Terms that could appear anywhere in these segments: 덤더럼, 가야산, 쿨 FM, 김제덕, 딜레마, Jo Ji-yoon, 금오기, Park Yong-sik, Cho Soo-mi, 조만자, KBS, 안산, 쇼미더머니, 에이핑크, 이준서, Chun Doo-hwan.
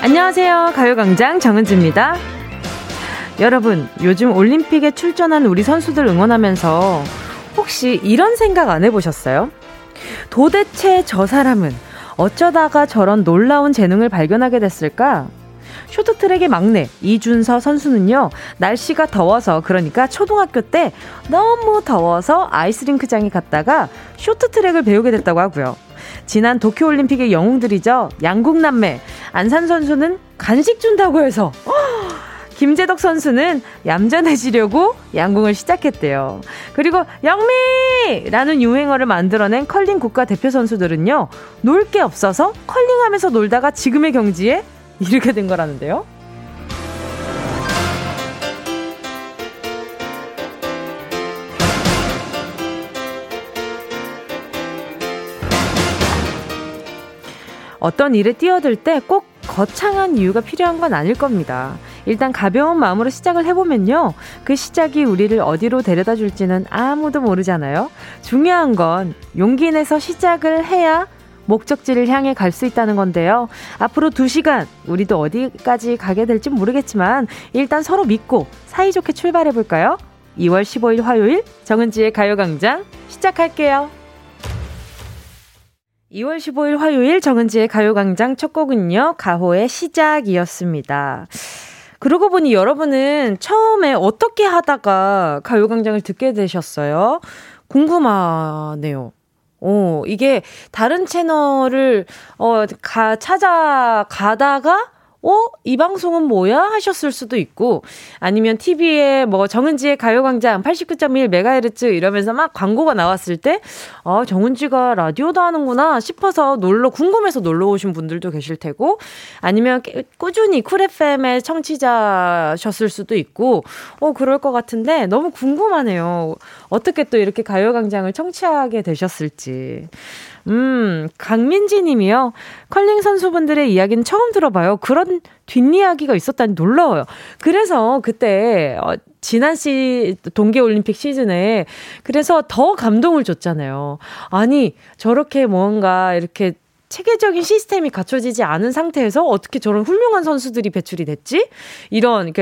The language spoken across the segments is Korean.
안녕하세요. 가요광장 정은지입니다. 여러분, 요즘 올림픽에 출전한 우리 선수들 응원하면서 혹시 이런 생각 안 해보셨어요? 도대체 저 사람은 어쩌다가 저런 놀라운 재능을 발견하게 됐을까? 쇼트트랙의 막내 이준서 선수는요, 날씨가 더워서, 그러니까 초등학교 때 너무 더워서 아이스링크장에 갔다가 쇼트트랙을 배우게 됐다고 하고요. 지난 도쿄올림픽의 영웅들이죠. 양궁남매 안산 선수는 간식 준다고 해서, 김제덕 선수는 얌전해지려고 양궁을 시작했대요. 그리고 영미라는 유행어를 만들어낸 컬링 국가대표 선수들은요, 놀 게 없어서 컬링하면서 놀다가 지금의 경지에 이렇게 된 거라는데요. 어떤 일에 뛰어들 때 꼭 거창한 이유가 필요한 건 아닐 겁니다. 일단 가벼운 마음으로 시작을 해보면요, 그 시작이 우리를 어디로 데려다 줄지는 아무도 모르잖아요. 중요한 건 용기 내서 시작을 해야 목적지를 향해 갈 수 있다는 건데요. 앞으로 2시간 우리도 어디까지 가게 될지 모르겠지만 일단 서로 믿고 사이좋게 출발해볼까요? 2월 15일 화요일 정은지의 가요광장 시작할게요. 2월 15일 화요일 정은지의 가요광장 첫 곡은요, 가호의 시작이었습니다. 그러고 보니 여러분은 처음에 어떻게 하다가 가요광장을 듣게 되셨어요? 궁금하네요. 이게 다른 채널을 찾아가다가 이 방송은 뭐야? 하셨을 수도 있고, 아니면 TV에 정은지의 가요광장 89.1MHz 이러면서 막 광고가 나왔을 때, 아, 정은지가 라디오도 하는구나 싶어서 궁금해서 놀러 오신 분들도 계실 테고, 아니면 꾸준히 쿨 FM의 청취자셨을 수도 있고, 그럴 것 같은데 너무 궁금하네요. 어떻게 또 이렇게 가요광장을 청취하게 되셨을지. 강민지 님이요. 컬링 선수분들의 이야기는 처음 들어봐요. 그런 뒷이야기가 있었다니 놀라워요. 그래서 그때 지난 동계올림픽 시즌에 그래서 더 감동을 줬잖아요. 아니, 저렇게 뭔가 이렇게 체계적인 시스템이 갖춰지지 않은 상태에서 어떻게 저런 훌륭한 선수들이 배출이 됐지?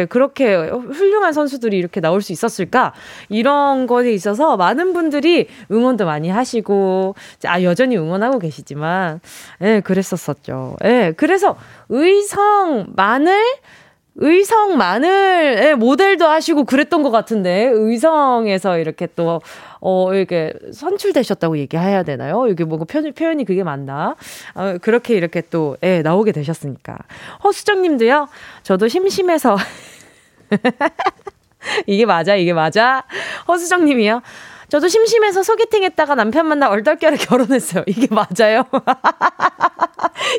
그렇게 훌륭한 선수들이 이렇게 나올 수 있었을까? 이런 것에 있어서 많은 분들이 응원도 많이 하시고, 여전히 응원하고 계시지만, 그랬었었죠. 그래서 의성 마늘의 모델도 하시고 그랬던 것 같은데, 의성에서 이렇게 또, 이렇게 선출되셨다고 얘기해야 되나요? 이게 표현이 그게 맞나? 그렇게 이렇게 또, 나오게 되셨으니까. 허수정 님도요, 저도 심심해서. 이게 맞아. 허수정 님이요. 저도 심심해서 소개팅 했다가 남편 만나 얼떨결에 결혼했어요. 이게 맞아요?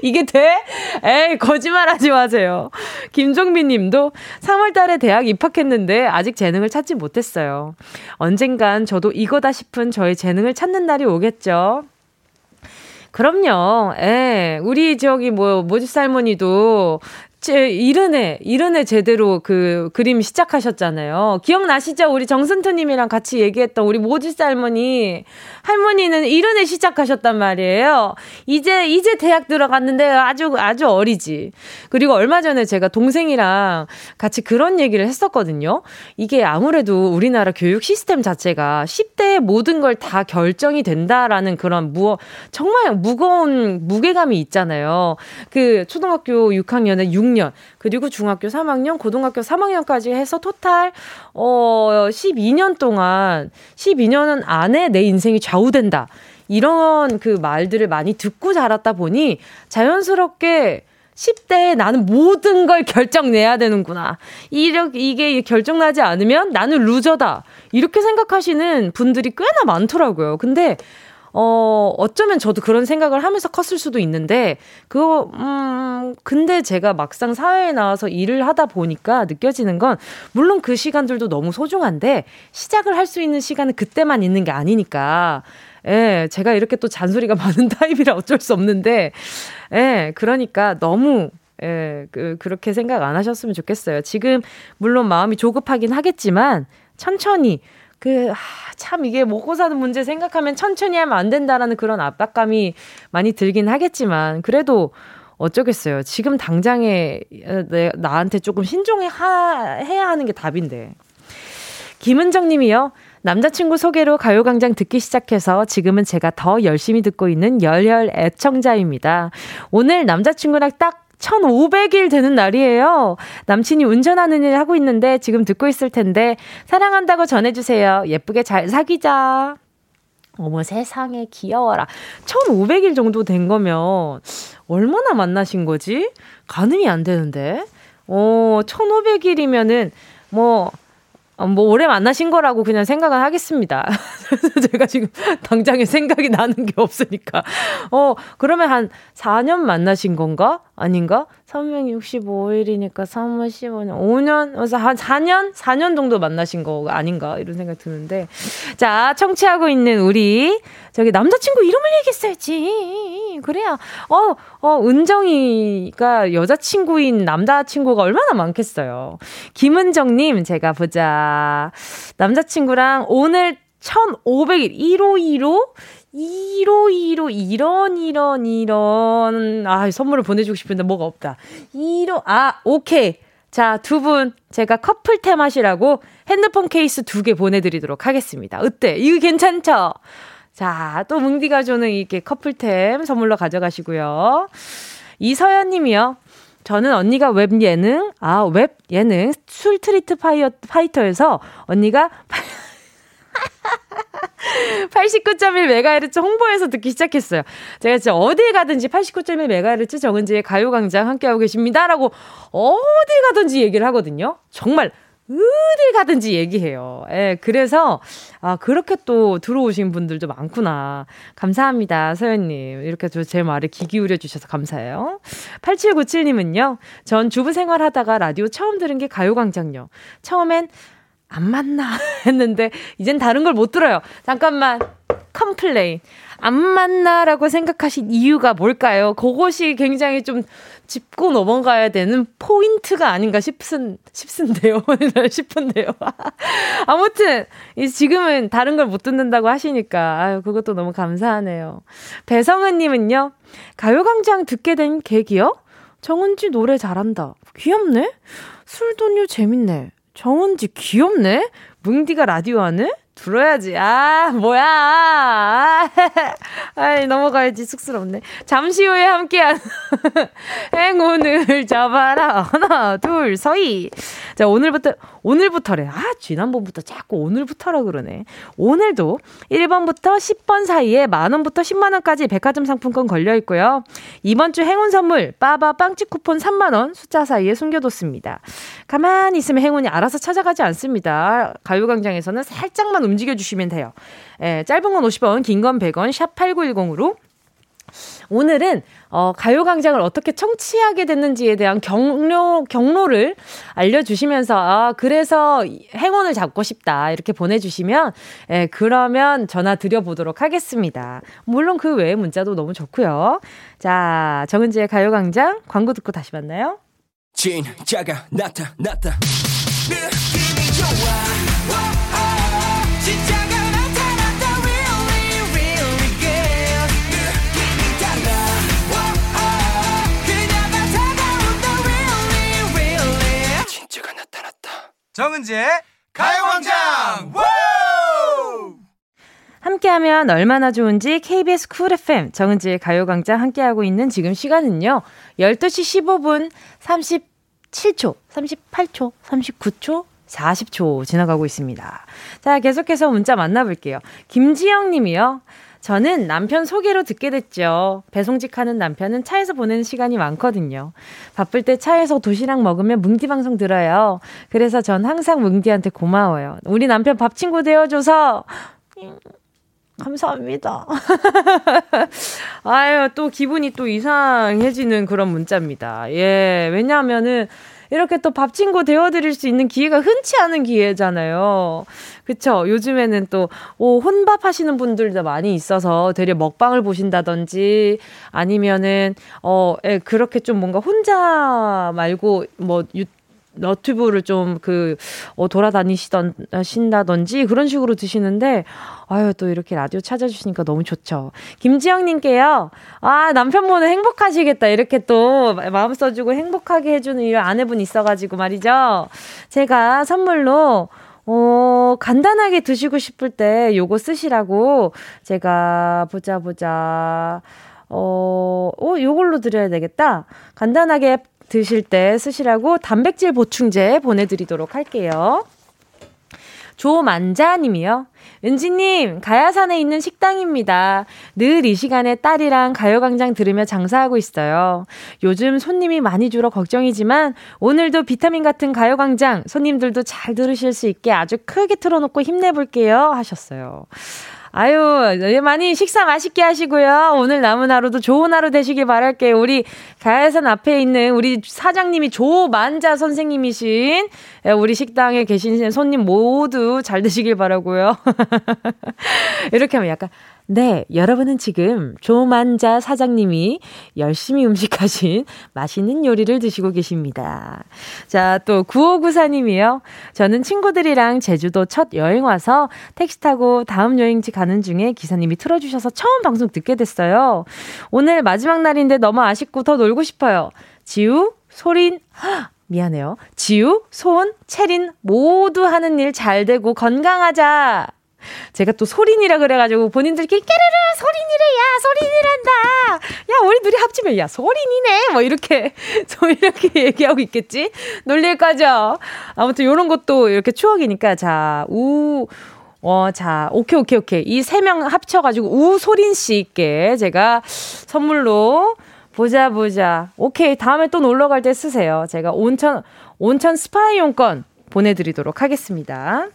이게 돼? 에이, 거짓말하지 마세요. 김종민 님도 3월 달에 대학 입학했는데 아직 재능을 찾지 못했어요. 언젠간 저도 이거다 싶은 저의 재능을 찾는 날이 오겠죠. 그럼요. 우리 저기 모집살머니도 이른에 제대로 그림 시작하셨잖아요. 기억나시죠? 우리 정순투님이랑 같이 얘기했던 우리 모지스 할머니는 이른에 시작하셨단 말이에요. 이제 대학 들어갔는데 아주 어리지. 그리고 얼마 전에 제가 동생이랑 같이 그런 얘기를 했었거든요. 이게 아무래도 우리나라 교육 시스템 자체가 10대에 모든 걸 다 결정이 된다라는 그런 정말 무거운 무게감이 있잖아요. 초등학교 6학년에 6년, 그리고 중학교 3학년, 고등학교 3학년까지 해서 토탈 12년 동안, 12년 안에 내 인생이 좌우된다, 이런 그 말들을 많이 듣고 자랐다 보니 자연스럽게 10대에 나는 모든 걸 결정내야 되는구나, 이게 결정나지 않으면 나는 루저다, 이렇게 생각하시는 분들이 꽤나 많더라고요. 근데 어쩌면 저도 그런 생각을 하면서 컸을 수도 있는데, 근데 제가 막상 사회에 나와서 일을 하다 보니까 느껴지는 건, 물론 그 시간들도 너무 소중한데, 시작을 할 수 있는 시간은 그때만 있는 게 아니니까, 제가 이렇게 또 잔소리가 많은 타입이라 어쩔 수 없는데, 그러니까 너무, 그렇게 생각 안 하셨으면 좋겠어요. 지금, 물론 마음이 조급하긴 하겠지만, 천천히, 참 이게 먹고 사는 문제 생각하면 천천히 하면 안 된다라는 그런 압박감이 많이 들긴 하겠지만, 그래도 어쩌겠어요. 지금 당장에 나한테 조금 신중해야 하는 게 답인데. 김은정 님이요. 남자친구 소개로 가요광장 듣기 시작해서 지금은 제가 더 열심히 듣고 있는 열혈 애청자입니다. 오늘 남자친구랑 딱 1500일 되는 날이에요. 남친이 운전하는 일 하고 있는데 지금 듣고 있을 텐데 사랑한다고 전해주세요. 예쁘게 잘 사귀자. 어머 세상에 귀여워라. 1500일 정도 된 거면 얼마나 만나신 거지? 가늠이 안 되는데. 1500일이면은 뭐 오래 만나신 거라고 그냥 생각은 하겠습니다. 제가 지금 당장에 생각이 나는 게 없으니까. 그러면 한 4년 만나신 건가? 아닌가? 365일이니까 3월 15년, 5년? 그래서 한 4년? 4년 정도 만나신 거 아닌가? 이런 생각 드는데. 자, 청취하고 있는 우리 저기 남자친구 이름을 얘기했어야지. 그래야 은정이가 여자친구인 남자친구가 얼마나 많겠어요. 김은정님 제가 보자. 남자친구랑 오늘 1500일 1515 이런 선물을 보내주고 싶은데 뭐가 없다. 오케이. 자, 두 분 제가 커플템 하시라고 핸드폰 케이스 2개 보내드리도록 하겠습니다. 어때? 이거 괜찮죠? 자, 또 뭉디가 주는 이렇게 커플템 선물로 가져가시고요. 이서연 님이요. 저는 언니가 웹 예능 술 트리트 파이터에서 언니가 89.1MHz 홍보에서 듣기 시작했어요. 제가 진짜 어딜 가든지 89.1MHz 정은지의 가요광장 함께하고 계십니다라고 어딜 가든지 얘기를 하거든요. 정말 어딜 가든지 얘기해요. 예, 그래서 그렇게 또 들어오신 분들도 많구나. 감사합니다, 서연님. 이렇게 제 말에 귀 기울여주셔서 감사해요. 8797님은요. 전 주부 생활하다가 라디오 처음 들은 게 가요광장요. 처음엔 안 맞나 했는데 이젠 다른 걸 못 들어요. 잠깐만, 컴플레인. 안 맞나라고 생각하신 이유가 뭘까요? 그것이 굉장히 좀 짚고 넘어가야 되는 포인트가 아닌가 싶은데요. 아무튼 지금은 다른 걸 못 듣는다고 하시니까 그것도 너무 감사하네요. 배성은님은요. 가요광장 듣게 된 계기요? 정은지 노래 잘한다. 귀엽네. 술돈유 재밌네. 정은지 귀엽네? 뭉디가 라디오 하네? 들어야지. 뭐야. 넘어가야지. 쑥스럽네. 잠시 후에 함께한 행운을 잡아라. 하나, 둘, 서희. 자, 오늘부터래. 지난번부터 자꾸 오늘부터라 그러네. 오늘도 1번부터 10번 사이에 만원부터 10만원까지 백화점 상품권 걸려있고요. 이번 주 행운 선물, 빠바 빵집 쿠폰 3만원 숫자 사이에 숨겨뒀습니다. 가만히 있으면 행운이 알아서 찾아가지 않습니다. 가요광장에서는 살짝만 움직여주시면 돼요. 예, 짧은 건 50원, 긴 건 100원, 샵 8910으로 오늘은 가요광장을 어떻게 청취하게 됐는지에 대한 경로를 알려주시면서 그래서 행운을 잡고 싶다 이렇게 보내주시면 그러면 전화 드려보도록 하겠습니다. 물론 그 외의 문자도 너무 좋고요. 자, 정은지의 가요광장 광고 듣고 다시 만나요. 진짜가 나타났다. 느낌이 좋아. 진짜가 나타났다. Really good. 느낌이 달라. 그녀가 다가온다. Really. 진짜가 나타났다. 정은지의 가요광장. 함께하면 얼마나 좋은지 KBS 쿨 FM 정은지의 가요광장 함께하고 있는 지금 시간은요. 12시 15분 37초, 38초, 39초, 40초 지나가고 있습니다. 자, 계속해서 문자 만나볼게요. 김지영 님이요. 저는 남편 소개로 듣게 됐죠. 배송직 하는 남편은 차에서 보내는 시간이 많거든요. 바쁠 때 차에서 도시락 먹으면 뭉디 방송 들어요. 그래서 전 항상 뭉디한테 고마워요. 우리 남편 밥 친구 되어줘서 감사합니다. 아유, 또 기분이 또 이상해지는 그런 문자입니다. 예, 왜냐하면은 이렇게 또 밥 친구 되어드릴 수 있는 기회가 흔치 않은 기회잖아요. 그쵸? 요즘에는 또 혼밥 하시는 분들도 많이 있어서 되려 먹방을 보신다든지 아니면은 그렇게 좀 뭔가 혼자 말고 너튜브를 좀 돌아다니신다든지 그런 식으로 드시는데, 아유, 또 이렇게 라디오 찾아주시니까 너무 좋죠. 김지영님께요, 아, 남편분은 행복하시겠다. 이렇게 또 마음 써주고 행복하게 해주는 일 아내분 있어가지고 말이죠. 제가 선물로, 간단하게 드시고 싶을 때 요거 쓰시라고 제가 요걸로 드려야 되겠다. 간단하게 드실 때 쓰시라고 단백질 보충제 보내드리도록 할게요. 조만자 님이요. 은지님, 가야산에 있는 식당입니다. 늘 이 시간에 딸이랑 가요광장 들으며 장사하고 있어요. 요즘 손님이 많이 줄어 걱정이지만 오늘도 비타민 같은 가요광장 손님들도 잘 들으실 수 있게 아주 크게 틀어놓고 힘내볼게요 하셨어요. 아유, 많이 식사 맛있게 하시고요. 오늘 남은 하루도 좋은 하루 되시길 바랄게요. 우리 가야산 앞에 있는 우리 사장님이 조만자 선생님이신 우리 식당에 계신 손님 모두 잘 되시길 바라고요. 이렇게 하면 약간, 네, 여러분은 지금 조만자 사장님이 열심히 음식하신 맛있는 요리를 드시고 계십니다. 자, 또 9594님이요. 저는 친구들이랑 제주도 첫 여행 와서 택시 타고 다음 여행지 가는 중에 기사님이 틀어주셔서 처음 방송 듣게 됐어요. 오늘 마지막 날인데 너무 아쉽고 더 놀고 싶어요. 지우, 소린, 미안해요. 지우, 소은, 채린 모두 하는 일 잘 되고 건강하자. 제가 또 소린이라 그래가지고 본인들끼리 깨르르 소린이래, 야 소린이란다, 야 우리 둘이 합치면 야 소린이네, 뭐 이렇게 얘기하고 있겠지. 놀릴 거죠. 아무튼 이런 것도 이렇게 추억이니까. 자, 오케이. 이 세 명 합쳐가지고 우소린 씨께 제가 선물로 보자. 오케이, 다음에 또 놀러 갈 때 쓰세요. 제가 온천 스파 이용권 보내드리도록 하겠습니다.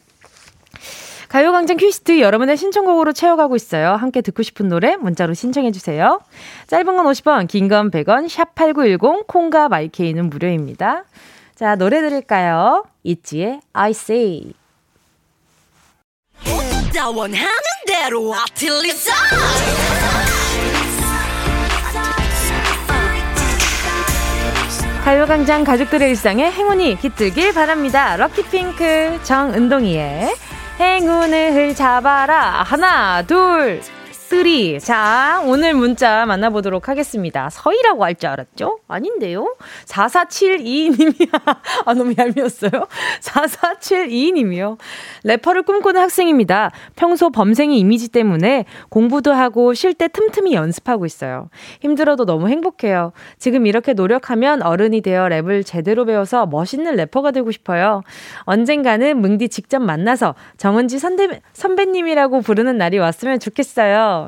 가요광장 퀴즈트 여러분의 신청곡으로 채워가고 있어요. 함께 듣고 싶은 노래 문자로 신청해주세요. 짧은 건 50원, 긴 건 100원, 샵8910, 콩과 마이케이는 무료입니다. 자, 노래 들을까요? 있지의 I Say. 혼자 원하는 대로 아틀리사 가요광장 가족들의 일상에 행운이 깃들길 바랍니다. 럭키핑크 정은동이의 행운을 잡아라. 하나, 둘, 쓰리. 자, 오늘 문자 만나보도록 하겠습니다. 서희라고 할 줄 알았죠? 아닌데요? 4472님이야. 아, 너무 얄미웠어요. 4472님이요. 래퍼를 꿈꾸는 학생입니다. 평소 범생이 이미지 때문에 공부도 하고 쉴 때 틈틈이 연습하고 있어요. 힘들어도 너무 행복해요. 지금 이렇게 노력하면 어른이 되어 랩을 제대로 배워서 멋있는 래퍼가 되고 싶어요. 언젠가는 뭉디 직접 만나서 정은지 선배님이라고 부르는 날이 왔으면 좋겠어요.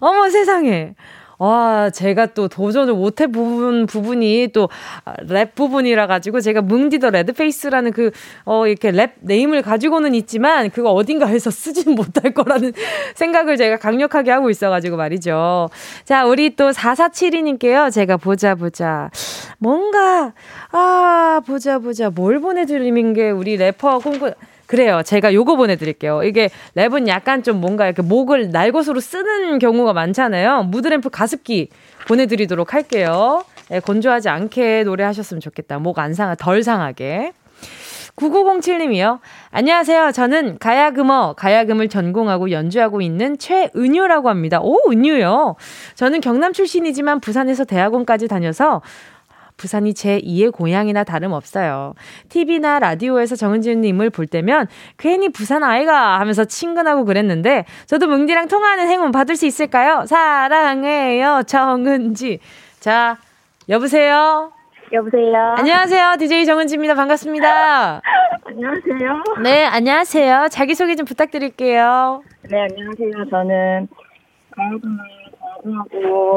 어머 세상에. 와, 제가 또 도전을 못해 부분이 또 랩 부분이라 가지고 제가 뭉디더 레드페이스라는 이렇게 랩 네임을 가지고는 있지만 그거 어딘가에서 쓰진 못할 거라는 생각을 제가 강력하게 하고 있어 가지고 말이죠. 자, 우리 또 4472님께요. 제가 보자. 뭔가 보자. 뭘 보내드리는 게 우리 래퍼 공부 그래요. 제가 요거 보내드릴게요. 이게 랩은 약간 좀 뭔가 이렇게 목을 날것으로 쓰는 경우가 많잖아요. 무드램프 가습기 보내드리도록 할게요. 네, 건조하지 않게 노래하셨으면 좋겠다. 목 안 상하, 덜 상하게. 9907님이요. 안녕하세요. 저는 가야금을 전공하고 연주하고 있는 최은유라고 합니다. 오, 은유요. 저는 경남 출신이지만 부산에서 대학원까지 다녀서 부산이 제2의 고향이나 다름없어요. TV나 라디오에서 정은지님을 볼 때면 괜히 부산 아이가 하면서 친근하고 그랬는데 저도 뭉디랑 통화하는 행운 받을 수 있을까요? 사랑해요, 정은지. 자, 여보세요. 안녕하세요. DJ 정은지입니다. 반갑습니다. 안녕하세요. 네, 안녕하세요. 자기소개 좀 부탁드릴게요. 네, 안녕하세요. 저는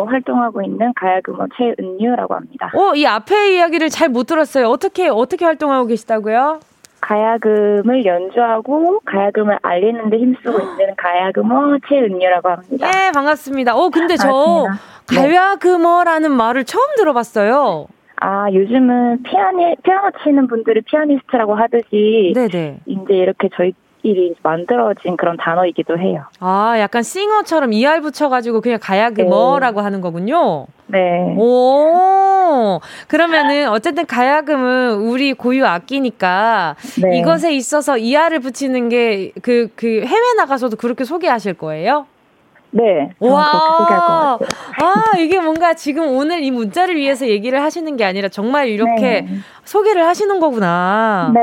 활동하고 있는 가야금어 최은유라고 합니다. 오, 이 앞에 이야기를 잘 못 들었어요. 어떻게 활동하고 계시다고요? 가야금을 연주하고 가야금을 알리는 데 힘쓰고 있는 가야금어 최은유라고 합니다. 예, 반갑습니다. 오, 근데 저 가야금어라는 말을 처음 들어봤어요. 아, 요즘은 피아노 치는 분들을 피아니스트라고 하듯이, 네네, 이제 이렇게 저희 일이 만들어진 그런 단어이기도 해요. 아, 약간 싱어처럼 ER 붙여가지고 그냥 가야금어라고 하는 거군요. 네. 오, 그러면은 어쨌든 가야금은 우리 고유 악기니까 네. 이것에 있어서 이하를 붙이는 게 그 해외 나가서도 그렇게 소개하실 거예요? 네. 와. 아, 이게 뭔가 지금 오늘 이 문자를 위해서 얘기를 하시는 게 아니라 정말 이렇게 네. 소개를 하시는 거구나. 네.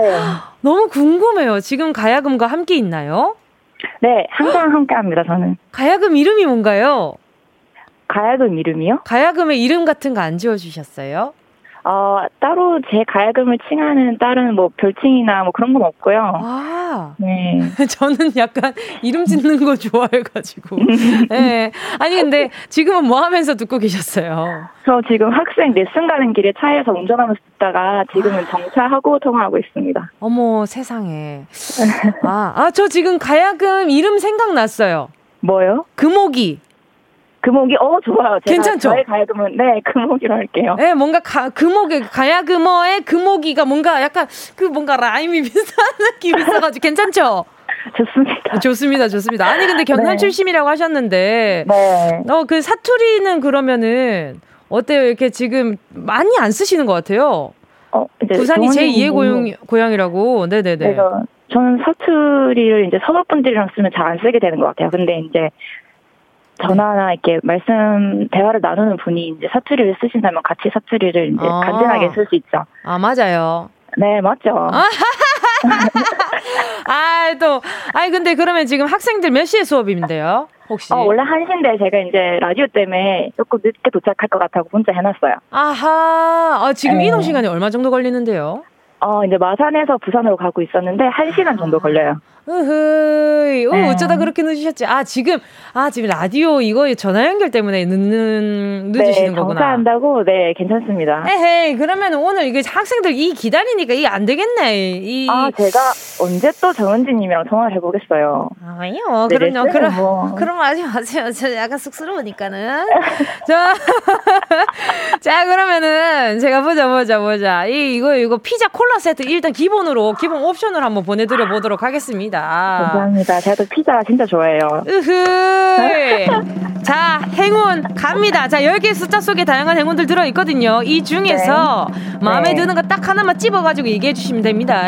너무 궁금해요. 지금 가야금과 함께 있나요? 네, 항상 함께 합니다, 저는. 가야금 이름이 뭔가요? 가야금 이름이요? 가야금의 이름 같은 거 안 지어주셨어요? 따로 제 가야금을 칭하는 다른 뭐 별칭이나 뭐 그런 건 없고요. 아, 네. 저는 약간 이름 짓는 거 좋아해가지고. 네. 아니, 근데 지금은 뭐 하면서 듣고 계셨어요? 저 지금 학생 레슨 가는 길에 차에서 운전하면서 듣다가 지금은 정차하고 통화하고 있습니다. 어머, 세상에. 저 지금 가야금 이름 생각났어요. 뭐요? 금오기. 금오기, 좋아요. 제가 괜찮죠? 저의 가야금은, 네, 금오기로 할게요. 네, 뭔가 금오기, 가야금어의 금오기가 뭔가 약간 뭔가 라임이 비슷한 느낌이 있어가지고, 괜찮죠? 좋습니다. 좋습니다. 아니, 근데 경남 네. 출신이라고 하셨는데, 네. 그 사투리는 그러면은, 어때요? 이렇게 지금 많이 안 쓰시는 것 같아요? 부산이 제2의 고향이라고, 네네네. 그래서 저는 사투리를 이제 서울분들이랑 쓰면 잘 안 쓰게 되는 것 같아요. 근데 이제, 전화나 이렇게 대화를 나누는 분이 이제 사투리를 쓰신다면 같이 사투리를 이제 간단하게 쓸 수 있죠. 아, 맞아요. 네, 맞죠. 근데 그러면 지금 학생들 몇 시에 수업인데요? 혹시? 원래 1시인데 제가 이제 라디오 때문에 조금 늦게 도착할 것 같다고 문자 해놨어요. 아하. 지금 이동 시간이 얼마 정도 걸리는데요? 이제 마산에서 부산으로 가고 있었는데 1시간 정도 걸려요. 으흐, 어쩌다 그렇게 늦으셨지? 지금 라디오 이거 전화 연결 때문에 늦으시는 거구나. 네, 정사한다고? 네, 괜찮습니다. 에헤이, 그러면 오늘 이게 학생들 기다리니까 이게 안 되겠네. 제가 언제 또 정은지님이랑 통화를 해보겠어요. 아니요, 네, 그럼요. 그럼 하지 마세요. 저 약간 쑥스러우니까는. 자, 그러면은 제가 보자. 이거 피자 콜라 세트 일단 기본 옵션을 한번 보내드려 보도록 하겠습니다. 감사합니다. 제가 또 피자 진짜 좋아해요. 으흐. 자, 행운 갑니다. 자, 10개의 숫자 속에 다양한 행운들 들어있거든요. 이 중에서 네. 마음에 드는 거 딱 하나만 집어가지고 얘기해 주시면 됩니다.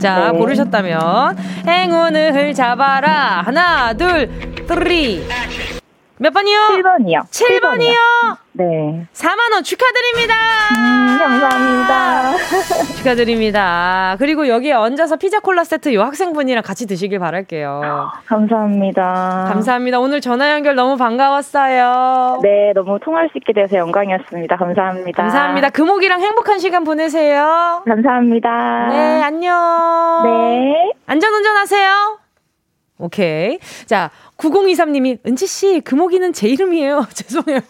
자, 네. 고르셨다면 행운을 잡아라. 하나, 둘, 쓰리. 몇 번이요? 7번이요. 네. 4만원 축하드립니다. 감사합니다. 축하드립니다. 그리고 여기에 얹어서 피자 콜라 세트 요 학생분이랑 같이 드시길 바랄게요. 감사합니다. 오늘 전화 연결 너무 반가웠어요. 네, 너무 통화할 수 있게 돼서 영광이었습니다. 감사합니다. 금옥이랑 행복한 시간 보내세요. 감사합니다. 네, 안녕. 네. 안전운전 하세요. 오케이. 자, 9023님이 은지씨 금오기는 제 이름이에요. 죄송해요.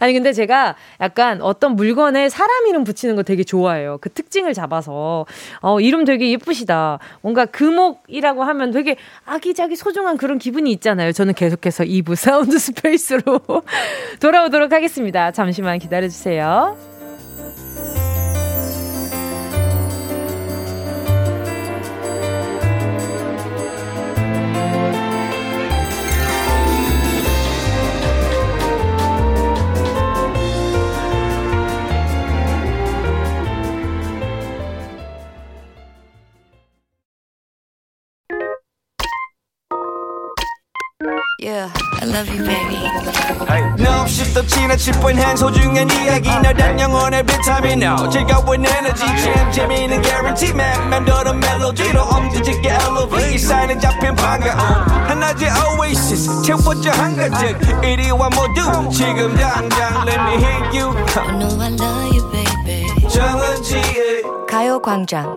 아니 근데 제가 약간 어떤 물건에 사람 이름 붙이는 거 되게 좋아해요. 그 특징을 잡아서 이름 되게 예쁘시다. 뭔가 금옥이라고 하면 되게 아기자기 소중한 그런 기분이 있잖아요. 저는 계속해서 2부 사운드 스페이스로 돌아오도록 하겠습니다. 잠시만 기다려주세요. Yeah, I love you, baby. No, she's the 지나칠 뻔한 소중한 이야기. 날 단 영혼의 비타민 now. 즐거운 에너지 jam, 재미있는 guarantee man. 맘대로 멜로디로 엉지게 elevate. 이 사이는 잡힌 반가움. 한낮의 oasis, 채워줘 한가득. 이리와 모두 지금 당장. Let me hit you. I know I love you, baby. 정은지의 가요광장.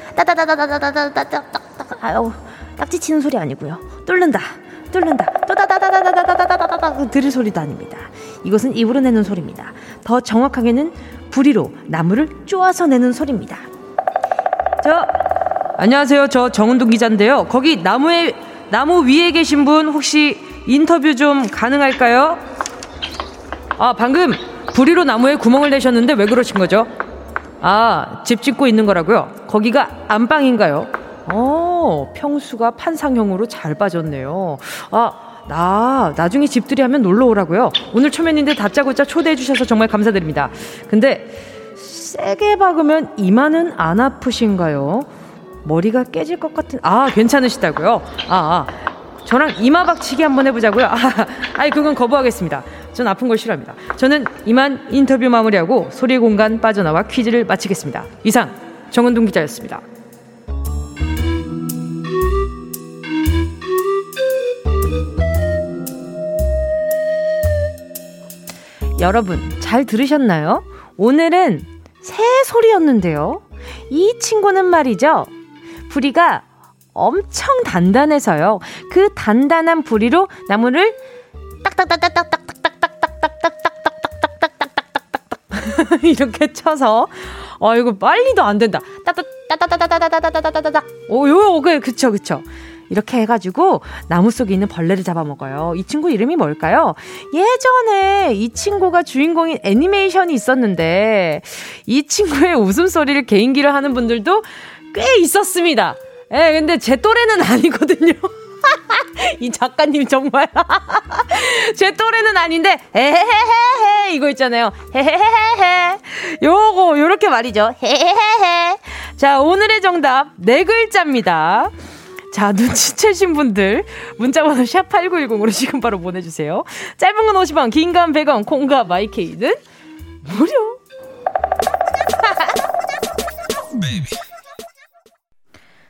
따다다다다다다다다 아우 딱지 치는 소리 아니고요. 뚫는다 또다다다다다다다다다다 들을 소리도 아닙니다. 이것은 입으로 내는 소리입니다. 더 정확하게는 부리로 나무를 쪼아서 내는 소리입니다. 저 안녕하세요. 저 정은동 기자인데요. 거기 나무 위에 계신 분 혹시 인터뷰 좀 가능할까요? 아 방금 부리로 나무에 구멍을 내셨는데 왜 그러신 거죠? 아, 집 짓고 있는 거라고요? 거기가 안방인가요? 평수가 판상형으로 잘 빠졌네요. 아, 나중에 집들이 하면 놀러 오라고요? 오늘 초면인데 다짜고짜 초대해 주셔서 정말 감사드립니다. 근데 세게 박으면 이마는 안 아프신가요? 머리가 깨질 것 같은... 아, 괜찮으시다고요? 저랑 이마 박치기 한번 해보자고요? 그건 거부하겠습니다. 전 아픈 걸 싫어합니다. 저는 이만 인터뷰 마무리하고 소리 공간 빠져나와 퀴즈를 마치겠습니다. 이상 정은동 기자였습니다. 여러분 잘 들으셨나요? 오늘은 새 소리였는데요. 이 친구는 말이죠. 부리가 엄청 단단해서요. 그 단단한 부리로 나무를 딱딱딱딱딱딱 이렇게 쳐서 이거 빨리도 안 된다. 따따따따따따따따따따. 그쵸. 이렇게 해가지고 나무 속에 있는 벌레를 잡아먹어요. 이 친구 이름이 뭘까요? 예전에 이 친구가 주인공인 애니메이션이 있었는데 이 친구의 웃음소리를 개인기로 하는 분들도 꽤 있었습니다. 예, 근데 제 또래는 아니거든요. 이 작가님 정말 제 또래는 아닌데 헤헤헤헤 이거 있잖아요. 헤헤헤헤 요거 요렇게 말이죠. 헤헤헤헤. 자, 오늘의 정답 네 글자입니다. 자, 눈치채신 분들 문자번호 샵8910으로 지금 바로 보내주세요. 짧은 건 50원, 긴 건 100원, 콩과 마이케이는 무료.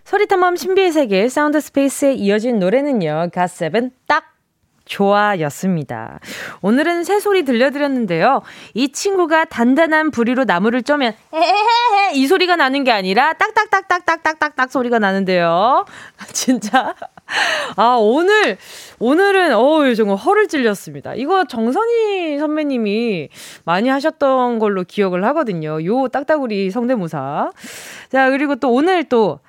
소리탐험 신비의 세계 사운드 스페이스에 이어진 노래는요. 갓세븐 딱 좋아였습니다. 오늘은 새소리 들려드렸는데요. 이 친구가 단단한 부리로 나무를 쪼면 에헤헤 이 소리가 나는 게 아니라 딱딱딱딱딱딱딱 소리가 나는데요. 진짜 오늘은 정말 허를 찔렸습니다. 이거 정선희 선배님이 많이 하셨던 걸로 기억을 하거든요. 요 딱따구리 성대모사. 자, 그리고 또 오늘 또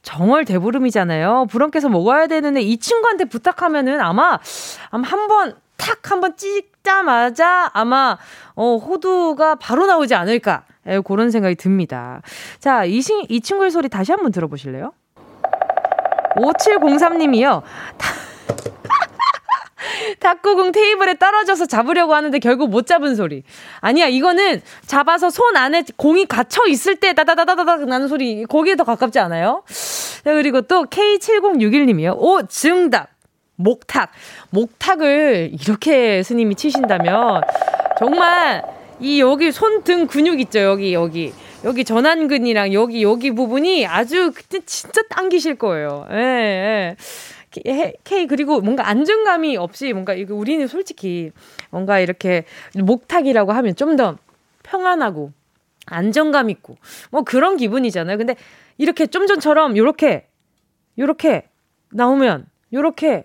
정월 대보름이잖아요. 불엄께서 먹어야 되는데 이 친구한테 부탁하면은 아마 한번 찍자마자 호두가 바로 나오지 않을까. 그런 생각이 듭니다. 자, 이 친구의 소리 다시 한번 들어보실래요? 5703님이요. 탁구공 테이블에 떨어져서 잡으려고 하는데 결국 못 잡은 소리. 아니야, 이거는 잡아서 손 안에 공이 갇혀 있을 때 따다다다다닥 나는 소리. 거기에 더 가깝지 않아요? 자, 그리고 또 K7061님이요. 오, 정답. 목탁. 목탁을 이렇게 스님이 치신다면 정말 이 여기 손등 근육 있죠? 여기 전완근이랑 여기 부분이 아주 그때 진짜 당기실 거예요. 예. K 그리고 뭔가 안정감이 없이 뭔가 이거 우리는 솔직히 뭔가 이렇게 목탁이라고 하면 좀 더 평안하고 안정감 있고 뭐 그런 기분이잖아요. 근데 이렇게 좀 전처럼 요렇게 나오면 요렇게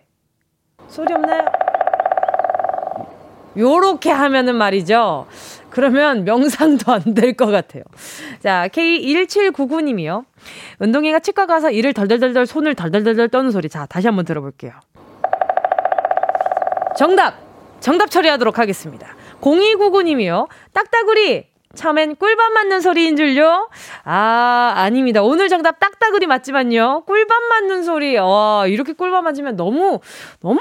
소리 없나요? 요렇게 하면은 말이죠. 그러면 명상도 안 될 것 같아요. 자, K1799님이요. 은동이가 치과 가서 이를 덜덜덜덜 손을 덜덜덜덜 떠는 소리. 자, 다시 한번 들어볼게요. 정답 처리하도록 하겠습니다. 0299님이요. 딱따구리. 처음엔 꿀밥 맞는 소리인 줄요? 아닙니다. 오늘 정답 딱따구리 맞지만요. 꿀밥 맞는 소리. 이렇게 꿀밥 맞으면 너무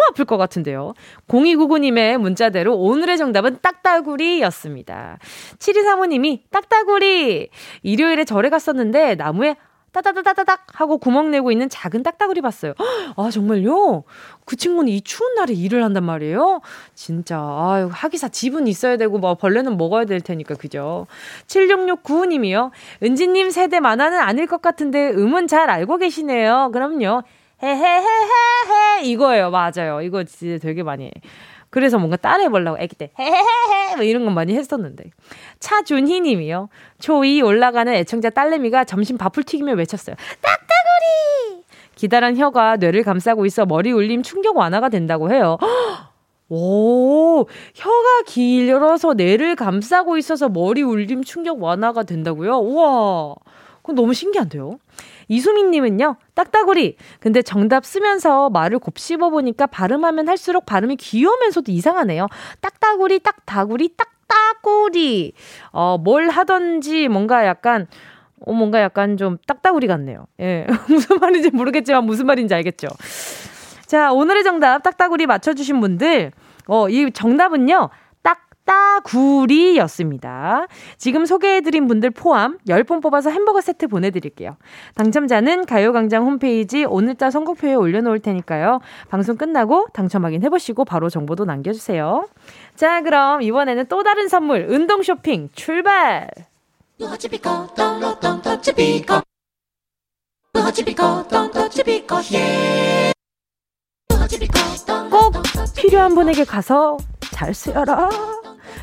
아플 것 같은데요. 0299님의 문자대로 오늘의 정답은 딱따구리였습니다. 7235님이 딱따구리. 일요일에 절에 갔었는데 나무에 따다다다닥 하고 구멍 내고 있는 작은 딱따구리 봤어요. 아, 정말요? 그 친구는 이 추운 날에 일을 한단 말이에요? 진짜 하기사 집은 있어야 되고 뭐 벌레는 먹어야 될 테니까 그죠? 7669님이요. 은지님 세대 만화는 아닐 것 같은데 음은 잘 알고 계시네요. 그럼요. 헤헤헤헤헤 이거예요. 맞아요. 이거 진짜 되게 많이 그래서 뭔가 따라해보려고 애기 때 헤헤헤헤 뭐 이런 건 많이 했었는데. 차준희 님이요. 초2 올라가는 애청자 딸내미가 점심 밥풀 튀기며 외쳤어요. 딱따구리! 기다란 혀가 뇌를 감싸고 있어 머리 울림 충격 완화가 된다고 해요. 허! 오, 혀가 길어서 뇌를 감싸고 있어서 머리 울림 충격 완화가 된다고요? 우와, 그건 너무 신기한데요? 이수민님은요, 딱따구리. 근데 정답 쓰면서 말을 곱씹어보니까 발음하면 할수록 발음이 귀여우면서도 이상하네요. 딱따구리, 딱다구리, 딱따구리. 뭘 하던지 뭔가 약간, 뭔가 약간 좀 딱따구리 같네요. 예, 무슨 말인지 모르겠지만 무슨 말인지 알겠죠? 자, 오늘의 정답 딱따구리 맞춰주신 분들, 이 정답은요 딱따구리였습니다. 지금 소개해드린 분들 포함 10분 뽑아서 햄버거 세트 보내드릴게요. 당첨자는 가요광장 홈페이지 오늘자 선곡표에 올려놓을 테니까요. 방송 끝나고 당첨 확인해보시고 바로 정보도 남겨주세요. 자, 그럼 이번에는 또 다른 선물 운동 쇼핑 출발! 꼭 필요한 분에게 가서 잘 쓰여라.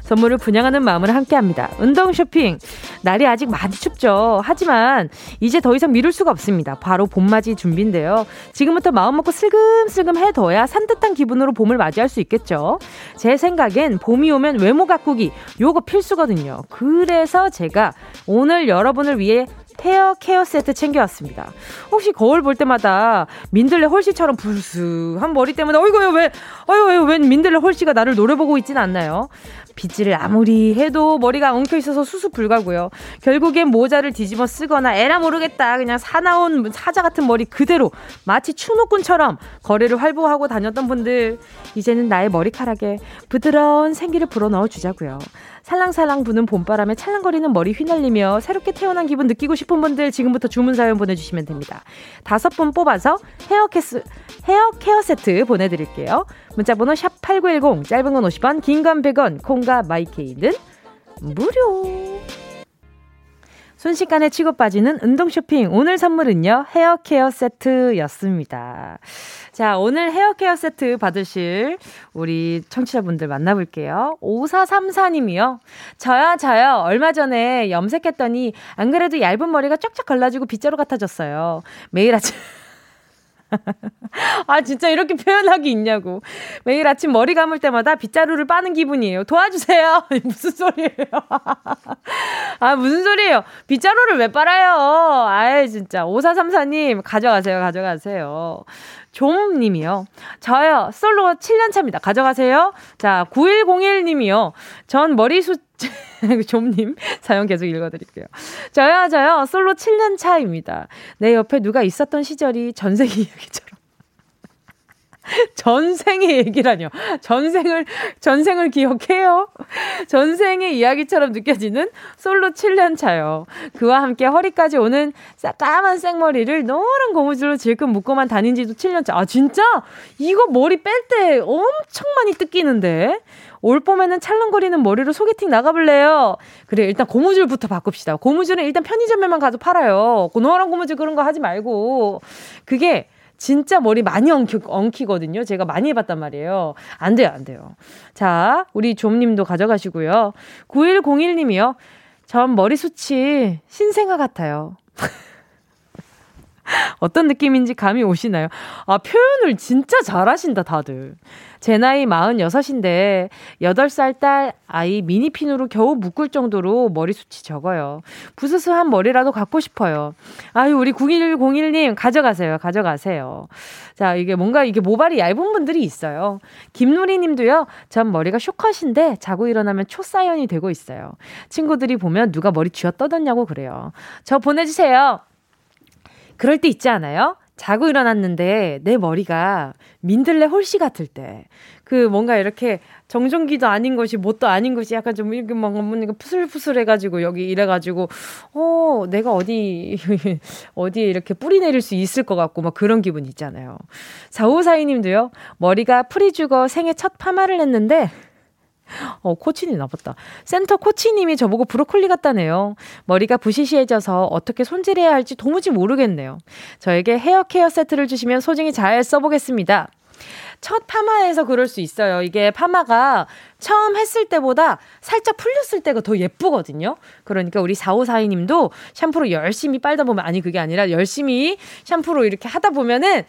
선물을 분양하는 마음으로 함께합니다. 운동 쇼핑. 날이 아직 많이 춥죠. 하지만 이제 더 이상 미룰 수가 없습니다. 바로 봄맞이 준비인데요. 지금부터 마음먹고 슬금슬금 해둬야 산뜻한 기분으로 봄을 맞이할 수 있겠죠. 제 생각엔 봄이 오면 외모 가꾸기 요거 필수거든요. 그래서 제가 오늘 여러분을 위해 헤어 케어 세트 챙겨왔습니다. 혹시 거울 볼 때마다 민들레 홀씨처럼 불쑥한 머리 때문에 웬 민들레 홀씨가 나를 노려보고 있진 않나요? 빗질을 아무리 해도 머리가 엉켜있어서 수습 불가고요. 결국엔 모자를 뒤집어 쓰거나 에라 모르겠다 그냥 사나운 사자 같은 머리 그대로 마치 추노꾼처럼 거래를 활보하고 다녔던 분들, 이제는 나의 머리카락에 부드러운 생기를 불어넣어주자고요. 살랑살랑 부는 봄바람에 찰랑거리는 머리 휘날리며 새롭게 태어난 기분 느끼고 싶은 분들 지금부터 주문 사연 보내주시면 됩니다. 5분 뽑아서 헤어 케어 세트 보내드릴게요. 문자번호 샵8910, 짧은 건 50원, 긴 건 100원, 콩과 마이케이는 무료. 순식간에 치고 빠지는 운동 쇼핑. 오늘 선물은요, 헤어 케어 세트였습니다. 자, 오늘 헤어 케어 세트 받으실 우리 청취자분들 만나볼게요. 5434님이요. 저요. 얼마 전에 염색했더니 안 그래도 얇은 머리가 쫙쫙 갈라지고 빗자루 같아졌어요. 매일 아침. 아, 진짜 이렇게 표현하기 있냐고. 매일 아침 머리 감을 때마다 빗자루를 빠는 기분이에요. 도와주세요. 무슨 소리예요? 아, 무슨 소리예요? 빗자루를 왜 빨아요? 아이, 진짜. 5434님, 가져가세요. 좀님이요. 저요. 솔로 7년 차입니다. 가져가세요. 자, 9101님이요. 전 머리숱 좀님 사연 계속 읽어드릴게요. 저요. 솔로 7년 차입니다. 내 옆에 누가 있었던 시절이 전생의 이야기처럼. 전생의 얘기라뇨. 전생을 기억해요. 전생의 이야기처럼 느껴지는 솔로 7년 차요. 그와 함께 허리까지 오는 까만 생머리를 노란 고무줄로 질끈 묶고만 다닌 지도 7년 차. 아, 진짜? 이거 머리 뺄 때 엄청 많이 뜯기는데. 올봄에는 찰랑거리는 머리로 소개팅 나가볼래요? 그래, 일단 고무줄부터 바꿉시다. 고무줄은 일단 편의점에만 가서 팔아요. 노란 고무줄 그런 거 하지 말고. 그게 진짜 머리 많이 엉키거든요. 제가 많이 해봤단 말이에요. 안 돼요. 자, 우리 좀님도 가져가시고요. 9101님이요. 전 머리숱이 신생아 같아요. 어떤 느낌인지 감이 오시나요? 아, 표현을 진짜 잘하신다, 다들. 제 나이 46인데 8살 딸 아이 미니핀으로 겨우 묶을 정도로 머리숱이 적어요. 부스스한 머리라도 갖고 싶어요. 아유, 우리 9101님 가져가세요. 자, 이게 뭔가 이게 모발이 얇은 분들이 있어요. 김누리 님도요. 전 머리가 쇼컷인데 자고 일어나면 초사연이 되고 있어요. 친구들이 보면 누가 머리 쥐어 뜯었냐고 그래요. 저 보내주세요. 그럴 때 있지 않아요? 자고 일어났는데 내 머리가 민들레 홀씨 같을 때, 그 뭔가 이렇게 정전기도 아닌 것이 뭣도 아닌 것이 약간 좀 이렇게 막 푸슬푸슬해가지고 여기 이래가지고 내가 어디에 이렇게 뿌리 내릴 수 있을 것 같고 막 그런 기분 있잖아요. 4542님도요. 머리가 풀이 죽어 생애 첫 파마를 했는데 코치님 나봤다. 센터 코치님이 저보고 브로콜리 같다네요. 머리가 부시시해져서 어떻게 손질해야 할지 도무지 모르겠네요. 저에게 헤어 케어 세트를 주시면 소중히 잘 써보겠습니다. 첫 파마에서 그럴 수 있어요. 이게 파마가 처음 했을 때보다 살짝 풀렸을 때가 더 예쁘거든요. 그러니까 우리 4542님도 샴푸로 열심히 빨다 보면, 아니 그게 아니라 열심히 샴푸로 이렇게 하다 보면은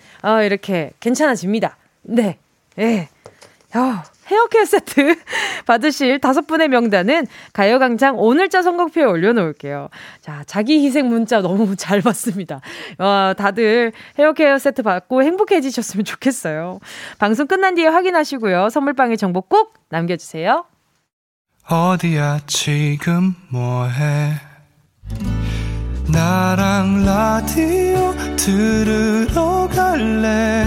이렇게 괜찮아집니다. 네. 예. 헤어케어 세트 받으실 5분의 명단은 가요광장 오늘자 선곡표에 올려놓을게요. 자, 자기 희생 문자 너무 잘 봤습니다. 다들 헤어케어 세트 받고 행복해지셨으면 좋겠어요. 방송 끝난 뒤에 확인하시고요. 선물방에 정보 꼭 남겨주세요. 어디야 지금 뭐해? 나랑 라디오 들으러 갈래?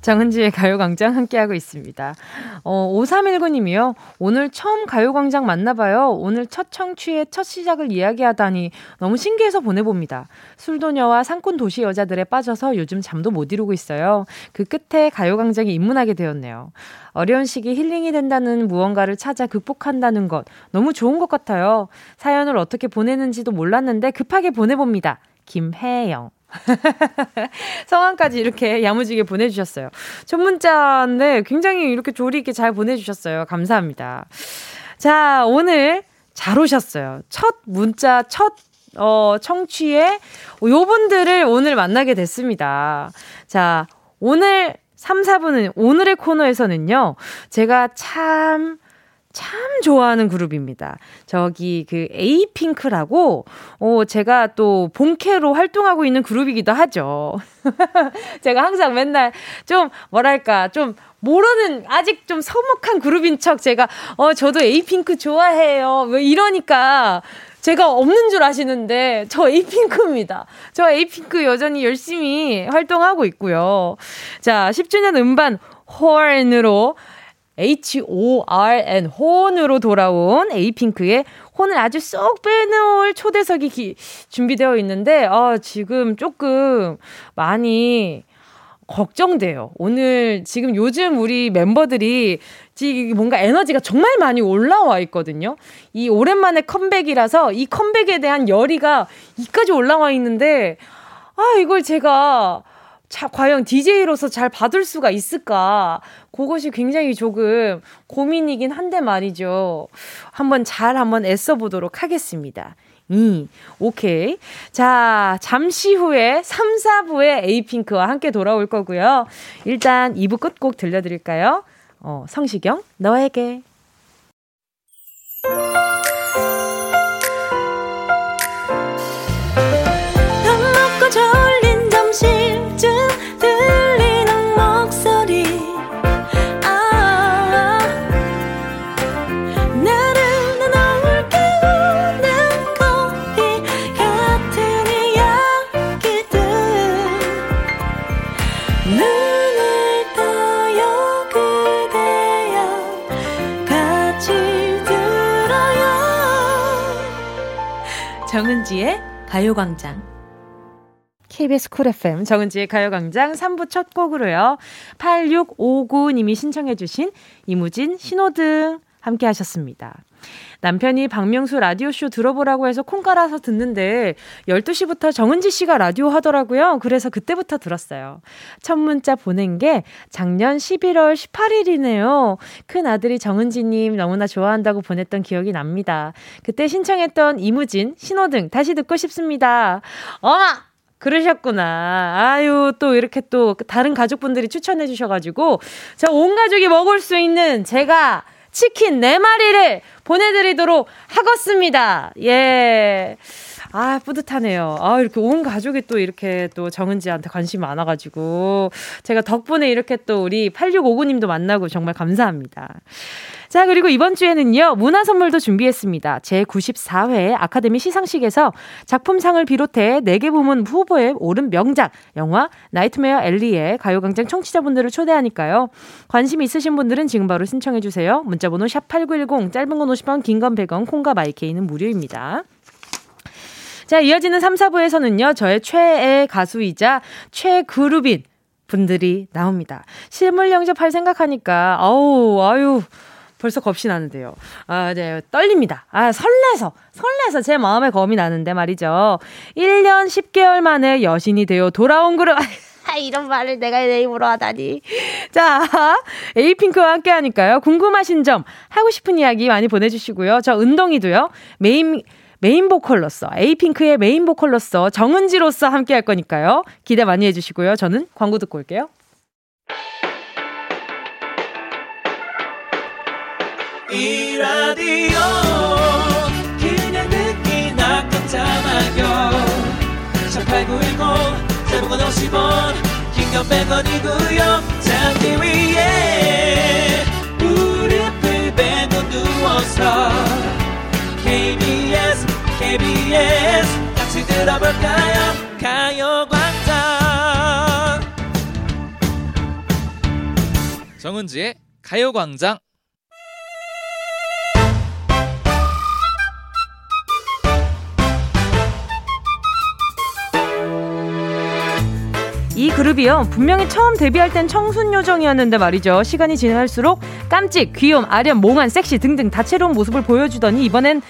정은지의 가요광장 함께하고 있습니다. 5319님이요. 오늘 처음 가요광장 만나봐요. 오늘 첫 청취의 첫 시작을 이야기하다니 너무 신기해서 보내봅니다. 술도녀와 상권 도시 여자들에 빠져서 요즘 잠도 못 이루고 있어요. 그 끝에 가요광장에 입문하게 되었네요. 어려운 시기 힐링이 된다는 무언가를 찾아 극복한다는 것 너무 좋은 것 같아요. 사연을 어떻게 보내는지도 몰랐는데 급하게 보내봅니다. 김혜영. 성함까지 이렇게 야무지게 보내주셨어요. 첫 문자인데 굉장히 이렇게 조리 있게 잘 보내주셨어요. 감사합니다. 자, 오늘 잘 오셨어요. 첫 문자, 첫 청취에 요분들을 오늘 만나게 됐습니다. 자, 오늘 3, 4분은 오늘의 코너에서는요, 제가 참 좋아하는 그룹입니다. 저기 그 에이핑크라고 제가 또 본캐로 활동하고 있는 그룹이기도 하죠. 제가 항상 맨날 좀 뭐랄까 좀 모르는 아직 좀 서먹한 그룹인 척 제가 저도 에이핑크 좋아해요 왜 이러니까 제가 없는 줄 아시는데 저 에이핑크입니다. 저 에이핑크 여전히 열심히 활동하고 있고요. 자, 10주년 음반 홀으로 HORN 혼으로 돌아온 에이핑크의 혼을 아주 쏙 빼놓을 초대석이 준비되어 있는데 지금 조금 많이 걱정돼요. 오늘 지금 요즘 우리 멤버들이 뭔가 에너지가 정말 많이 올라와 있거든요. 이 오랜만에 컴백이라서 이 컴백에 대한 열의가 이까지 올라와 있는데 이걸 제가 과연 DJ로서 잘 받을 수가 있을까? 그것이 굉장히 조금 고민이긴 한데 말이죠. 한번 애써보도록 하겠습니다. 오케이. 자, 잠시 후에 3, 4부의 에이핑크와 함께 돌아올 거고요. 일단 2부 끝곡 들려드릴까요? 성시경, 너에게. 정은지의 가요광장. KBS 쿨 FM 정은지의 가요광장 3부 첫 곡으로요. 8659님이 신청해 주신 이무진 신호등 함께 하셨습니다. 남편이 박명수 라디오쇼 들어보라고 해서 콩 깔아서 듣는데 12시부터 정은지 씨가 라디오 하더라고요. 그래서 그때부터 들었어요. 첫 문자 보낸 게 작년 11월 18일이네요. 큰아들이 정은지님 너무나 좋아한다고 보냈던 기억이 납니다. 그때 신청했던 이무진, 신호등 다시 듣고 싶습니다. 그러셨구나. 아유, 또 이렇게 또 다른 가족분들이 추천해 주셔가지고 저 온 가족이 먹을 수 있는 제가 치킨 4마리를 보내드리도록 하겠습니다. 예. 아, 뿌듯하네요. 아, 이렇게 온 가족이 또 이렇게 또 정은지한테 관심이 많아가지고 제가 덕분에 이렇게 또 우리 8659님도 만나고 정말 감사합니다. 자, 그리고 이번 주에는요, 문화 선물도 준비했습니다. 제94회 아카데미 시상식에서 작품상을 비롯해 4개 부문 후보에 오른 명작, 영화 나이트메어 엘리의 가요광장 청취자분들을 초대하니까요. 관심 있으신 분들은 지금 바로 신청해주세요. 문자번호 샵8910, 짧은 건 50원, 긴 건 100원, 콩과 마이케이는 무료입니다. 자, 이어지는 3, 4부에서는요, 저의 최애 가수이자 최그룹인 분들이 나옵니다. 실물 영접할 생각하니까, 아유. 벌써 겁이 나는데요. 아, 네, 떨립니다. 아, 설레서 제 마음에 겁이 나는데 말이죠. 1년 10개월 만에 여신이 되어 돌아온 그룹. 이런 말을 내가 내 입으로 하다니. 자, 에이핑크와 함께 하니까요. 궁금하신 점, 하고 싶은 이야기 많이 보내주시고요. 저 은동이도요. 메인 보컬로서, 에이핑크의 메인 보컬로서, 정은지로서 함께 할 거니까요. 기대 많이 해주시고요. 저는 광고 듣고 올게요. 이 라디오 그냥 듣기나 깜짝마요 18910 대목원 50원 긴건 100원이구요 잠기 위에 무릎을 베고 누워서 KBS 같이 들어볼까요 가요광장 정은지의 가요광장 이 그룹이요. 분명히 처음 데뷔할 땐 청순요정이었는데 말이죠. 시간이 지날수록 깜찍, 귀여움, 아련, 몽환, 섹시 등등 다채로운 모습을 보여주더니 이번엔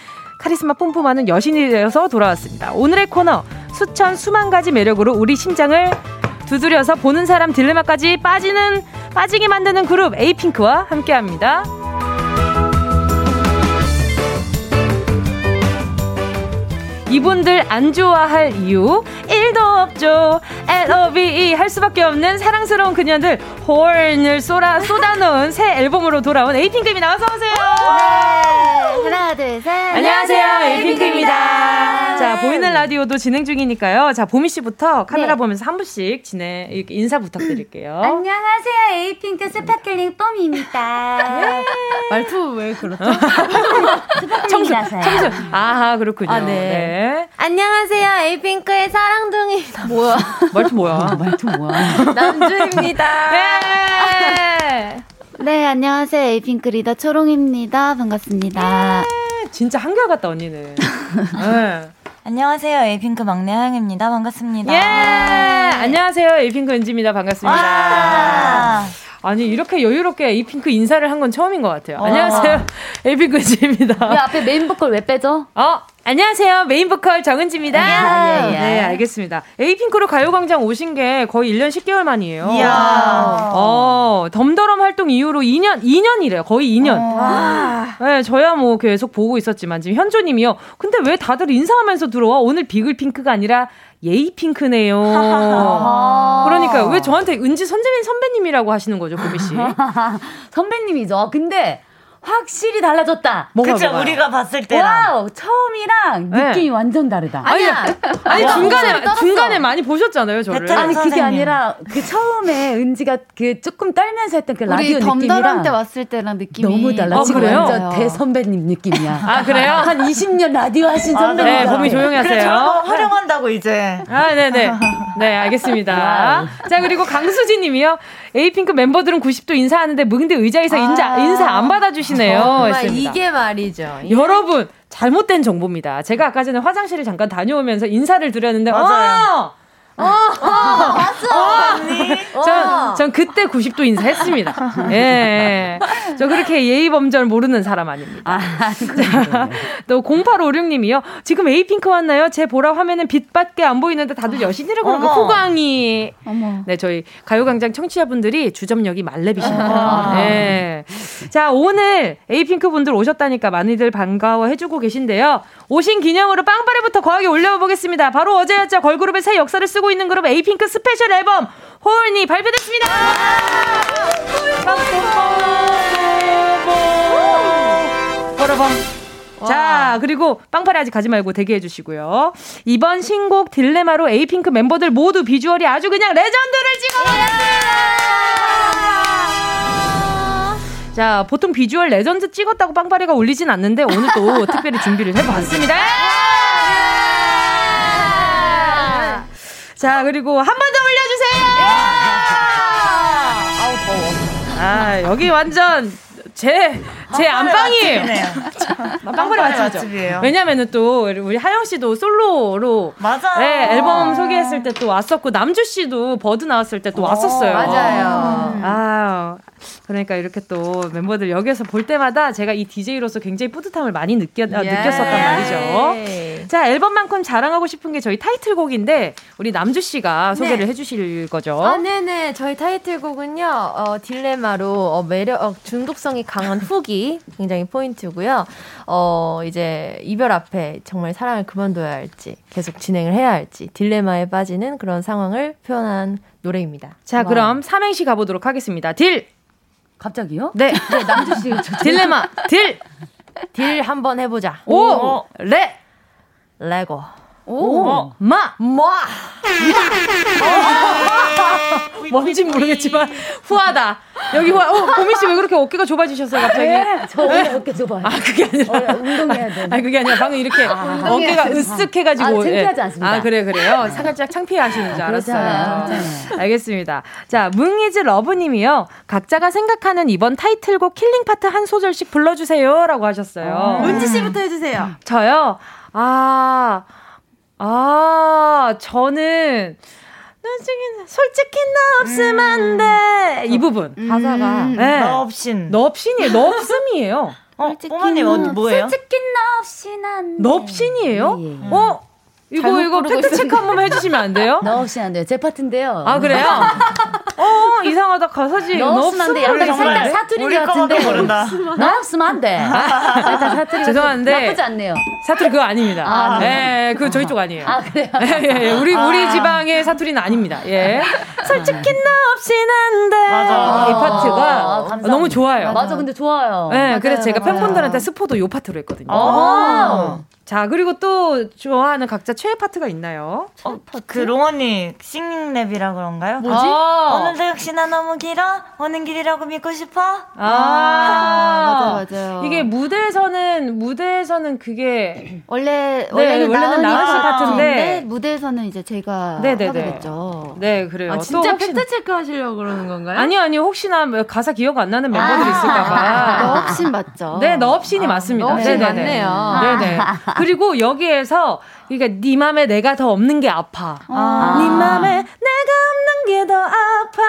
카리스마 뿜뿜하는 여신이 되어서 돌아왔습니다. 오늘의 코너 수천 수만 가지 매력으로 우리 심장을 두드려서 보는 사람 딜레마까지 빠지게 만드는 그룹 에이핑크와 함께합니다. 이분들 안 좋아할 이유 1도 없죠. LOVE 할 수밖에 없는 사랑스러운 그녀들 horn을 쏟아놓은 새 앨범으로 돌아온 에이핑크입니다. 어서오세요. 네. 하나 둘 셋. 안녕하세요. 에이핑크입니다. 자, 보이는 라디오도 진행 중이니까요. 자, 보미 씨부터 카메라 네. 보면서 한 분씩 인사 부탁드릴게요. 안녕하세요. 에이핑크 스파클링 뽀미입니다. 네. 말투 왜 그렇죠? 청순. 아하, 그렇군요. 아, 네. 네. 네. 안녕하세요. 에이핑크의 사랑둥이입니다. 뭐야? 말투 뭐야? 남주입니다. 네. 네, 안녕하세요. 에이핑크 리더 초롱입니다. 반갑습니다. 네. 진짜 한결같다 언니는. 네. 안녕하세요. 에이핑크 막내 하영입니다. 반갑습니다. 예. 네. 안녕하세요. 에이핑크 은지입니다. 반갑습니다. 와. 아니, 이렇게 여유롭게 에이핑크 인사를 한 건 처음인 것 같아요. 안녕하세요. 에이핑크 은지입니다. 왜 앞에 메인보컬 왜 빼죠? 안녕하세요. 메인보컬 정은지입니다. 예. 네, 알겠습니다. 에이핑크로 가요광장 오신 게 거의 1년 10개월 만이에요. 이야. 덤더럼 활동 이후로 2년이래요. 거의 2년. 네, 저야 뭐 계속 보고 있었지만 지금 현조님이요. 근데 왜 다들 인사하면서 들어와? 오늘 비글핑크가 아니라 예이핑크네요. 그러니까요. 왜 저한테 은지 선배님이라고 하시는 거죠, 고미씨? 선배님이죠. 근데 확실히 달라졌다. 그쵸, 우리가 봤을 때랑. 와우, 처음이랑 느낌이 네. 완전 다르다. 아니 중간에 많이 보셨잖아요, 저를. 아니, 선생님. 그게 아니라, 그 처음에 은지가 그 조금 떨면서 했던 그 라디오 느낌이랑. 우리 덤덤한 때 왔을 때랑 느낌이. 너무 달라. 지금 완전 대선배님 느낌이야. 아, 그래요? 한 20년 라디오 하신 선배님. 네, 몸이 조용히 하세요. 저거 활용한다고, 이제. 아, 네네. 네, 알겠습니다. 자, 그리고 강수진 님이요. 에이핑크 멤버들은 90도 인사하는데, 근데 의자에서 인사 안 받아주시 이게 말이죠. 여러분, 잘못된 정보입니다. 제가 아까 전에 화장실을 잠깐 다녀오면서 인사를 드렸는데 맞아요. 전 그때 90도 인사했습니다. 예. 저 그렇게 예의범절 모르는 사람 아닙니다. 자, 또 0856님이요. 지금 에이핑크 왔나요? 제 보라 화면은 빛밖에 안 보이는데 다들 여신이라고 그러는 거 호강이. 네, 저희 가요광장 청취자분들이 주점력이 만렙이십니다. 예. 자, 오늘 에이핑크 분들 오셨다니까 많이들 반가워해주고 계신데요. 오신 기념으로 빵빠레부터 거하게 올려보겠습니다. 바로 어제였죠. 걸그룹의 새 역사를 쓰고 있는 그룹 에이핑크 스페셜 앨범 홀이 발표됐습니다. 와. 자, 그리고 빵파리 아직 가지 말고 대기해 주시고요. 이번 신곡 딜레마로 에이핑크 멤버들 모두 비주얼이 아주 그냥 레전드를 찍어놨습니다. 예. 자, 보통 비주얼 레전드 찍었다고 빵파리가 올리진 않는데 오늘 또 특별히 준비를 해봤습니다. 예. 자, 그리고 한 번 더 올려주세요. 예. 아우, 더워. 여기 완전 제 안방이에요. 빵파리 맛집이에요. 왜냐면은 또 우리 하영 씨도 솔로로 맞아. 네, 앨범 소개했을 때 또 왔었고 남주 씨도 버드 나왔을 때 또 왔었어요. 맞아요. 아, 그러니까 이렇게 또 멤버들 여기에서 볼 때마다 제가 이 DJ로서 굉장히 뿌듯함을 많이 느꼈었단 말이죠. 자, 앨범만큼 자랑하고 싶은 게 저희 타이틀곡인데 우리 남주 씨가 소개를 해주실 거죠. 아, 네네. 저희 타이틀곡은요, 딜레마로 매력 중독성이 강한 후기 굉장히 포인트고요. 이제 이별 앞에 정말 사랑을 그만둬야 할지 계속 진행을 해야 할지 딜레마에 빠지는 그런 상황을 표현한 노래입니다. 자, 그럼 삼행시 가보도록 하겠습니다. 딜! 갑자기요? 네. 네, 남주 씨. 딜레마. 딜. 딜 한번 해보자. 오. 레. 레고. 오. 마. 마. 뭔지 모르겠지만 후하다. 여기 후하. 고미 씨 왜 그렇게 어깨가 좁아지셨어요, 갑자기? 저 오늘 어깨 좁아요. 아, 그게 아니라. 운동해야 돼. 아, 그게 아니라 방금 이렇게 어깨가 으쓱해가지고. 아, 창피하지 않습니다. 아, 그래요. 살짝 창피하시는 줄 알았어요. 알겠습니다. 자, 뭉이즈 러브님이요. 각자가 생각하는 이번 타이틀곡 킬링 파트 한 소절씩 불러주세요라고 하셨어요. 은지 씨부터 해주세요. 저요. 저는. 솔직히 너 없으면 안 돼. 이 부분 가사가 너 없인. 너 없인이에요. 너 없음이에요. 꼬마님 뭐예요? 솔직히 너 없인 안 돼. 너 없인이에요? 예. 이거 팩트체크 한 번만 해주시면 안 돼요? 너 없인 안 돼요. 제 파트인데요. 아, 그래요? 이상하다. 가사지. 너 없으면 안 돼. 약간 살짝 사투리 같은데. 너 없으면 안 돼. 살짝 사투리. 죄송한데 나쁘지 않네요. 사투리 그거 아닙니다. 아, 네, 그거 저희 쪽 아니에요. 아, 그래요? 예, 우리 지방의 사투리는 아닙니다. 예. 솔직히 너 없인 안 돼. 맞아. 이 파트가 너무 좋아요. 맞아, 근데 좋아요. 네, 그래서 제가 팬분들한테 스포도 요 파트로 했거든요. 자, 그리고 또 좋아하는 각자 최애 파트가 있나요? 그 롱언니 싱랩이라 그런가요? 뭐지? 오늘도 역시나 너무 길어 오는 길이라고 믿고 싶어. 맞아요. 이게 무대에서는 그게 원래는 나은씨 파트인데 무대에서는 이제 제가 하겠죠. 네, 그래요. 아, 진짜 팩트 체크 하시려고 그러는 건가요? 아니요, 혹시나 가사 기억 안 나는 멤버들이 있을까봐. 너 없인 맞죠? 네, 너 없인이 맞습니다. 너 없인 맞네요. 네네. 그리고 여기에서 그러니까 네 맘에 내가 더 없는 게 아파. 네 맘에 내가 없는 게 더 아파.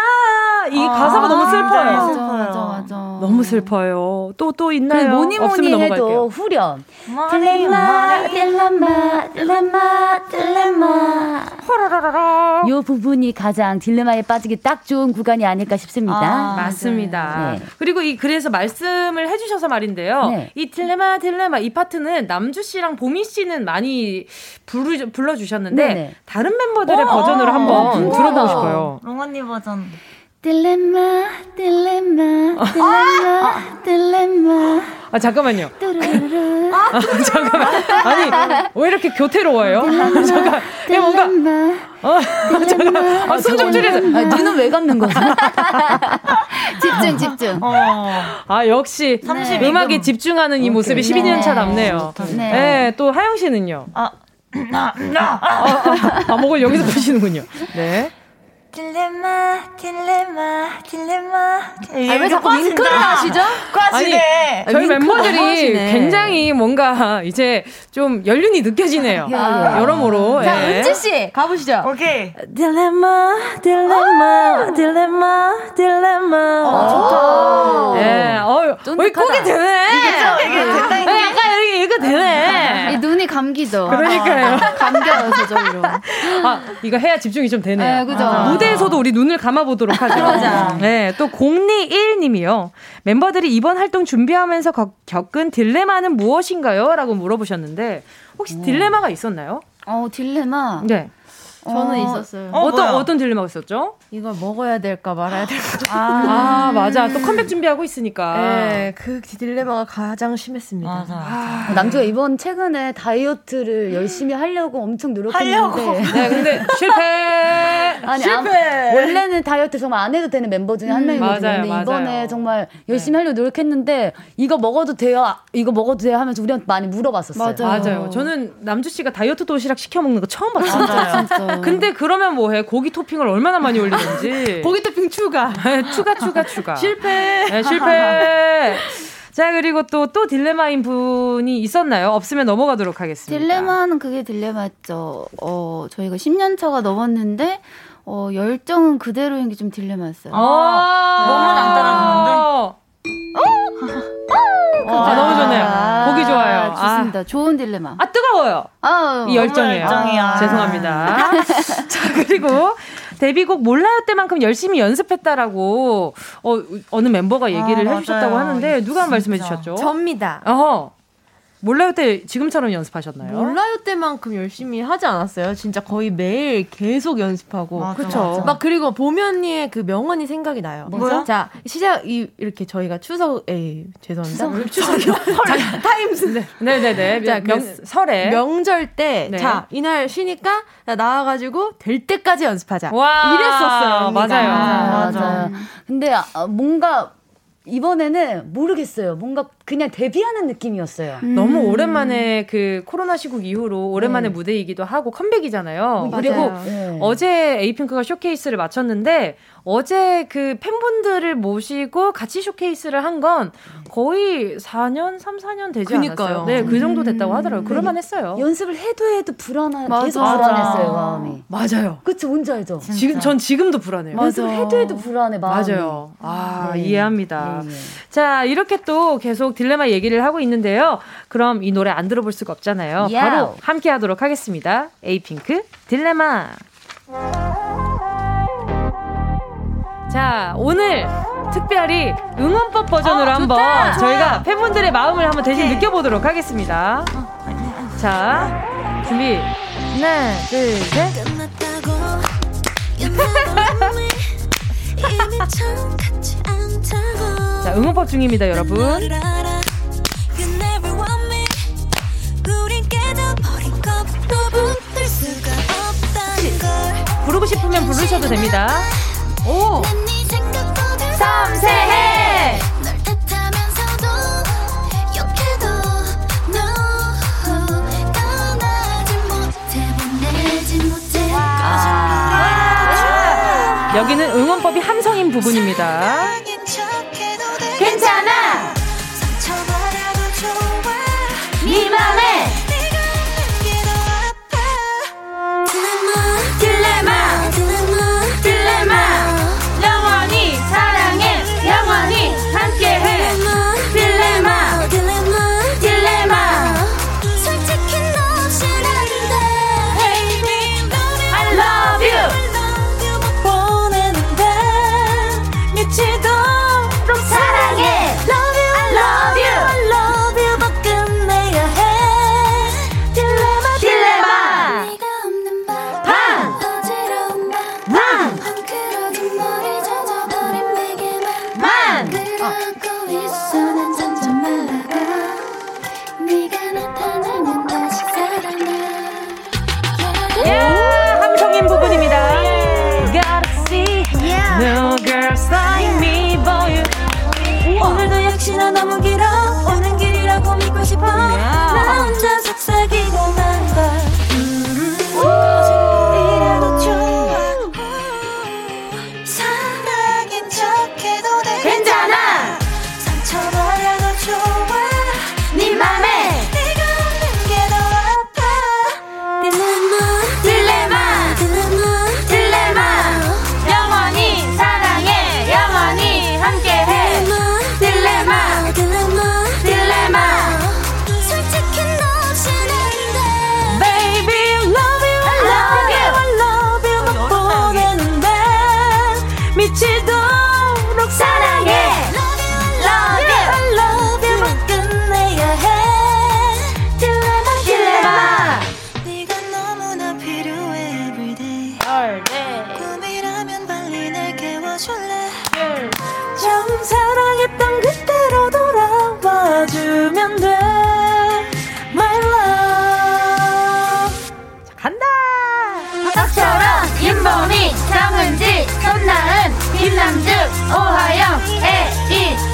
이 가사가 너무 슬퍼요. 맞아. 너무 슬퍼요. 또 있나요? 뭐니 해도 후렴. 딜레마. 호라라라라. 이 부분이 가장 딜레마에 빠지기 딱 좋은 구간이 아닐까 싶습니다. 맞습니다. 네. 그리고 그래서 말씀을 해주셔서 말인데요. 네. 이 딜레마 이 파트는 남주 씨랑 보미 씨는 많이 불러주셨는데 네네. 다른 멤버들의 버전으로 한번 들어보고 싶어요. 롱언니 버전. 딜레마. 아, 잠깐만요. 잠깐만. 아니, 왜 이렇게 교태로워요? 잠깐. 이게 뭔가. 잠깐. 숨 좀 줄이세요. 눈은 왜 감는 거지? 집중. 역시 음악에 집중하는 이 모습이 12년 차답네요. 네, 또 하영 씨는요. 목을 여기서 푸시는군요. 네. 딜레마. 왜 자꾸 윙크를 하시죠? 꽈지네. 저희 멤버들이 굉장히 뭔가 이제 좀 연륜이 느껴지네요. 여러모로. 자, 은지씨 가보시죠. 오케이. 딜레마. 좋다. 왜 꼬게 되네. 이게 된다니까. 약간 이거 되네. 눈이 감기죠. 그러니까요. 감겨요, 저절로. 이거 해야 집중이 좀 되네요. 그죠. 무대에서도 우리 눈을 감아보도록 하죠. 그러자. 네, 또 021님이요. 멤버들이 이번 활동 준비하면서 겪은 딜레마는 무엇인가요? 라고 물어보셨는데 혹시 딜레마가 있었나요? 딜레마? 네. 저는 있었어요. 어떤 딜레마가 있었죠? 이걸 먹어야 될까 말아야 될까. 아, 맞아. 또 컴백 준비하고 있으니까. 네, 그 딜레마가 가장 심했습니다. 맞아. 남주가 이번 최근에 다이어트를 열심히 하려고 엄청 노력했는데. 네, 근데 실패. 아니, 실패. 원래는 다이어트 정말 안 해도 되는 멤버 중에 한 명이거든요. 맞아요, 근데 이번에 맞아요. 정말 열심히 하려고 노력했는데 이거 먹어도 돼요? 이거 먹어도 돼요? 하면서 우리한테 많이 물어봤었어요. 맞아요. 맞아요. 저는 남주 씨가 다이어트 도시락 시켜 먹는 거 처음 봤어요. 맞아요. 진짜. 근데 그러면 뭐해? 고기 토핑을 얼마나 많이 올리는지. 고기 토핑 추가. 추가. 실패. 네, 실패. 자, 그리고 또 딜레마인 분이 있었나요? 없으면 넘어가도록 하겠습니다. 딜레마는 그게 딜레마죠. 저희가 10년 차가 넘었는데 열정은 그대로인 게 좀 딜레마였어요. 몸은 안 따라가는데. 너무 좋네요. 보기 좋아요. 좋습니다. 좋은 딜레마. 뜨거워요. 이 열정이에요. 죄송합니다. 자, 그리고 데뷔곡 몰라요 때만큼 열심히 연습했다라고 어느 멤버가 얘기를 해주셨다고 하는데 누가 말씀해 주셨죠? 접니다. 몰라요 때 지금처럼 연습하셨나요? 몰라요 때만큼 열심히 하지 않았어요. 진짜 거의 매일 계속 연습하고. 그렇죠. 막 그리고 보미 언니의 그 명언이 생각이 나요. 뭐야? 자, 시작 이렇게 저희가 죄송합니다. 추석이요. 타임스. 네네네. 자, 설에 명절 때 자, 이날 쉬니까 나와가지고 될 때까지 연습하자. 와. 이랬었어요. 맞아요. 근데 뭔가. 이번에는 모르겠어요. 뭔가 그냥 데뷔하는 느낌이었어요. 너무 오랜만에 그 코로나 시국 이후로 오랜만에 무대이기도 하고 컴백이잖아요. 그리고 어제 에이핑크가 쇼케이스를 마쳤는데 어제 그 팬분들을 모시고 같이 쇼케이스를 한 건 거의 3, 4년 되지 않았어요. 네, 그 정도 됐다고 하더라고요. 그럴만 했어요. 연습을 해도 계속 불안했어요, 마음이. 맞아요. 그치, 뭔지 알죠? 전 지금도 불안해요. 연습을 해도 불안해, 마음이. 맞아요. 아, 네. 이해합니다. 네. 자, 이렇게 또 계속 딜레마 얘기를 하고 있는데요. 그럼 이 노래 안 들어볼 수가 없잖아요. 야우. 바로 함께 하도록 하겠습니다. 에이핑크 딜레마. 자, 오늘 특별히 응원법 버전으로 한번 좋다. 저희가 팬분들의 마음을 한번 대신 느껴보도록 하겠습니다. 자, 준비. 하나, 둘, 셋. 자, 응원법 중입니다, 여러분. 부르고 싶으면 부르셔도 됩니다. 오! 삼세해! 여기는 응원법이 함성인 부분입니다. 괜찮아! 네 맘에! 딜레마 정은지, 손나은, 김남주, 오하영,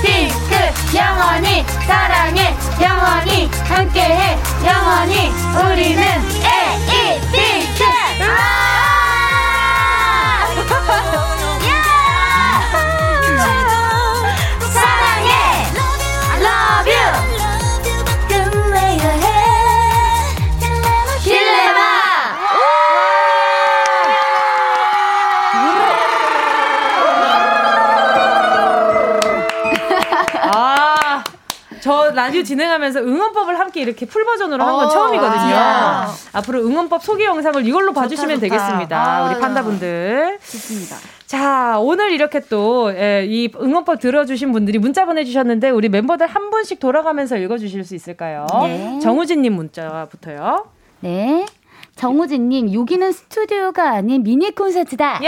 에이핑크. 영원히 사랑해, 영원히 함께해, 영원히 우리는 에이핑크. 라디오 진행하면서 응원법을 함께 이렇게 풀버전으로 한 건 처음이거든요. 아, 앞으로 응원법 소개 영상을 이걸로 봐주시면 되겠습니다. 우리 판다분들. 좋습니다. 자, 오늘 이렇게 또 이 응원법 들어주신 분들이 문자 보내주셨는데 우리 멤버들 한 분씩 돌아가면서 읽어주실 수 있을까요? 네. 정우진님 문자부터요. 네. 정우진님, 여기는 스튜디오가 아닌 미니 콘서트다. 예!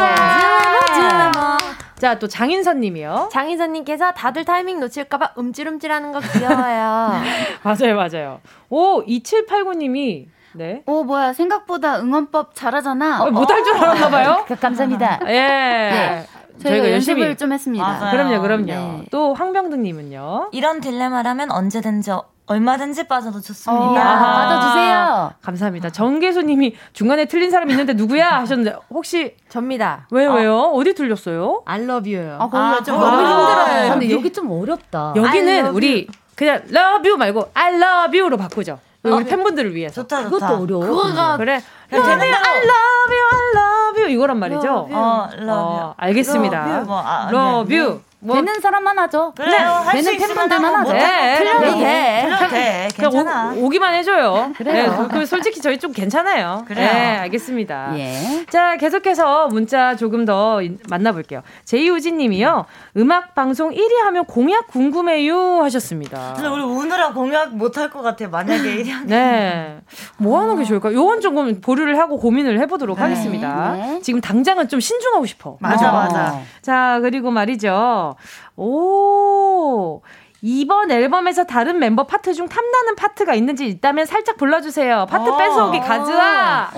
예! 자, 또 장인선님이요. 장인선님께서 다들 타이밍 놓칠까봐 움찔움찔하는 거 귀여워요. 맞아요, 맞아요. 오, 2789님이 네. 오, 뭐야, 생각보다 응원법 잘하잖아. 못할 줄 알았나봐요. 감사합니다. 예. 네. 저희가 연습을 좀 했습니다. 맞아요. 그럼요. 네. 또 황병등님은요. 이런 딜레마라면 언제든지 얼마든지 빠져도 좋습니다. 받아주세요. 감사합니다. 정계수님이 중간에 틀린 사람 있는데 누구야 하셨는데 혹시 접니다. 왜요? 어디 틀렸어요? I love you요. 거기가 좀 너무 힘들어요. 근데 여기 좀 어렵다. 여기는 우리 그냥 love you 말고 I love you로 바꾸죠. 우리 팬분들을 위해서. 좋다. 그것도 어려워. 그거가 그래. 되는 대로 I love you, I love you 이거란 말이죠. love you. 알겠습니다. love you. 뭐 되는 사람만 하죠. 그래요. 되는 팬분들만 하죠. 틀려도 돼. 괜찮아. 오기만 해줘요. 그래요. 네, 솔직히 저희 좀 괜찮아요. 그래요. 네, 알겠습니다. 예. 자, 계속해서 문자 조금 더 만나볼게요. 제이우진 님이요. 음악 방송 1위 하면 공약 궁금해요 하셨습니다. 근데 우리 오늘은 공약 못할 것 같아요. 만약에 1위 하면. 네. 뭐 하는 게 좋을까요? 요건 조금 보류를 하고 고민을 해보도록 하겠습니다. 네. 지금 당장은 좀 신중하고 싶어. 맞아. 자, 그리고 말이죠. 오, 이번 앨범에서 다른 멤버 파트 중 탐나는 파트가 있는지 있다면 살짝 불러주세요. 파트 뺏어오기 가즈아.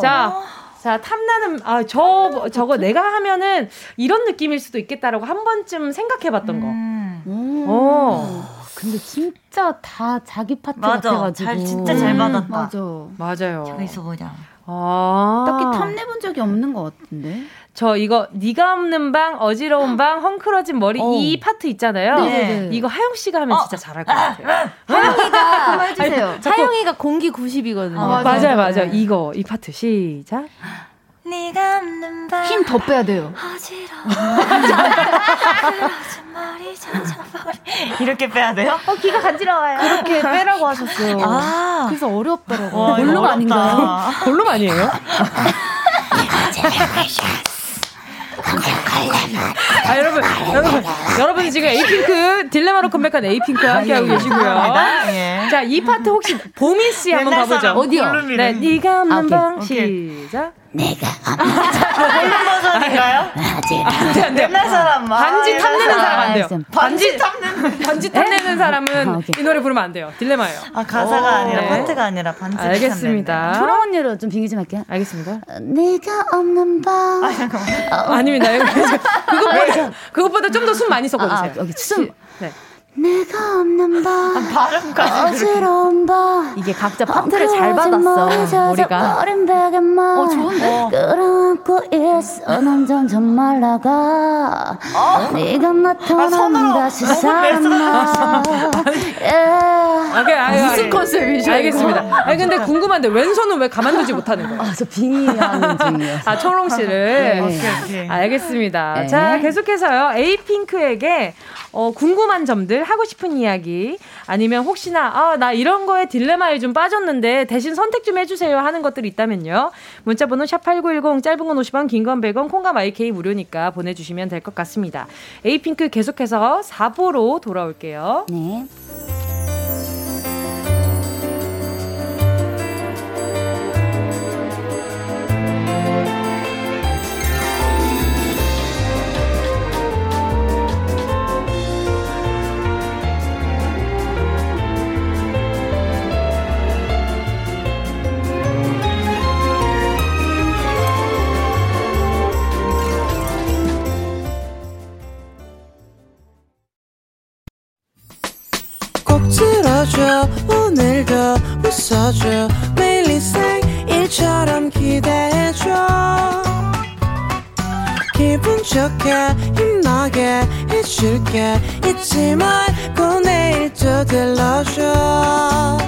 자, 탐나는, 저거 내가 하면은 이런 느낌일 수도 있겠다라고 한 번쯤 생각해봤던 거. 근데 진짜 다 자기 파트 같아가지고. 진짜 잘 받았다. 맞아요. 저기서 보자. 딱히 탐내본 적이 없는 것 같은데. 저 이거 네가 없는 방, 어지러운 방, 헝클어진 머리 이 파트 있잖아요. 네. 이거 하영 씨가 하면 진짜 잘할 것 같아요. 하영이가 한번 해주세요. 하영이가 공기 90이거든요. 맞아요. 이거 이 파트 시작. 네가 없는 방 힘 더 빼야 돼요. 이렇게 빼야 돼요? 귀가 간지러워요. 그렇게 빼라고 하셨어요. 그래서 어렵더라고요. 볼륨 아닌가요? 볼륨 아니에요? 여러분 지금 에이핑크 딜레마로 컴백한 에이핑크와 함께하고 계시고요. 자, 이 파트 혹시 보미 씨 한번 봐보죠. 어디요? 네, 네가 없는 방 시작. 내가 없는 버전인가요? 안 돼. 옛날 사람 반지 탐내는 사람 안 돼요. 반지 탐내는 사람은 이 노래 부르면 안 돼요. 딜레마예요. 가사가 아니라 파트가 아니라 반지. 알겠습니다. 초롱 언니로 좀 빙의 좀 할게요. 알겠습니다. 내가 없는 방. 아닙니다. 그것보다 좀 더 숨 많이 섞어주세요. 여기 숨. 네. 내가 없는 방 어지러운 방 이게 각자 파트를 잘 받았어. 우리가 어린 베개만 좋은데 끌어안고 있어. 난 점점 말라가 네가 나타나면 다시 살아나. 무슨 컨셉이죠? 알겠습니다. 근데 궁금한데 왼손은 왜 가만두지 못하는 거예요? 저 빙의하는 중이에요. 초롱 씨를. 오케이. 알겠습니다. 네. 자, 계속해서요. 에이핑크에게 궁금한 점들, 하고 싶은 이야기, 아니면 혹시나 나 이런 거에 딜레마에 좀 빠졌는데 대신 선택 좀 해주세요 하는 것들이 있다면요. 문자번호 샵8910, 짧은 건 50원, 긴 건 100원, 콩과 마이K 무료니까 보내주시면 될 것 같습니다. 에이핑크 계속해서 4부로 돌아올게요. 네. 웃어줘. 오늘도 웃어줘. 매일 일상일처럼 기대해줘. 기분 좋게 힘나게 해줄게. 잊지 말고 내일 또 들러줘.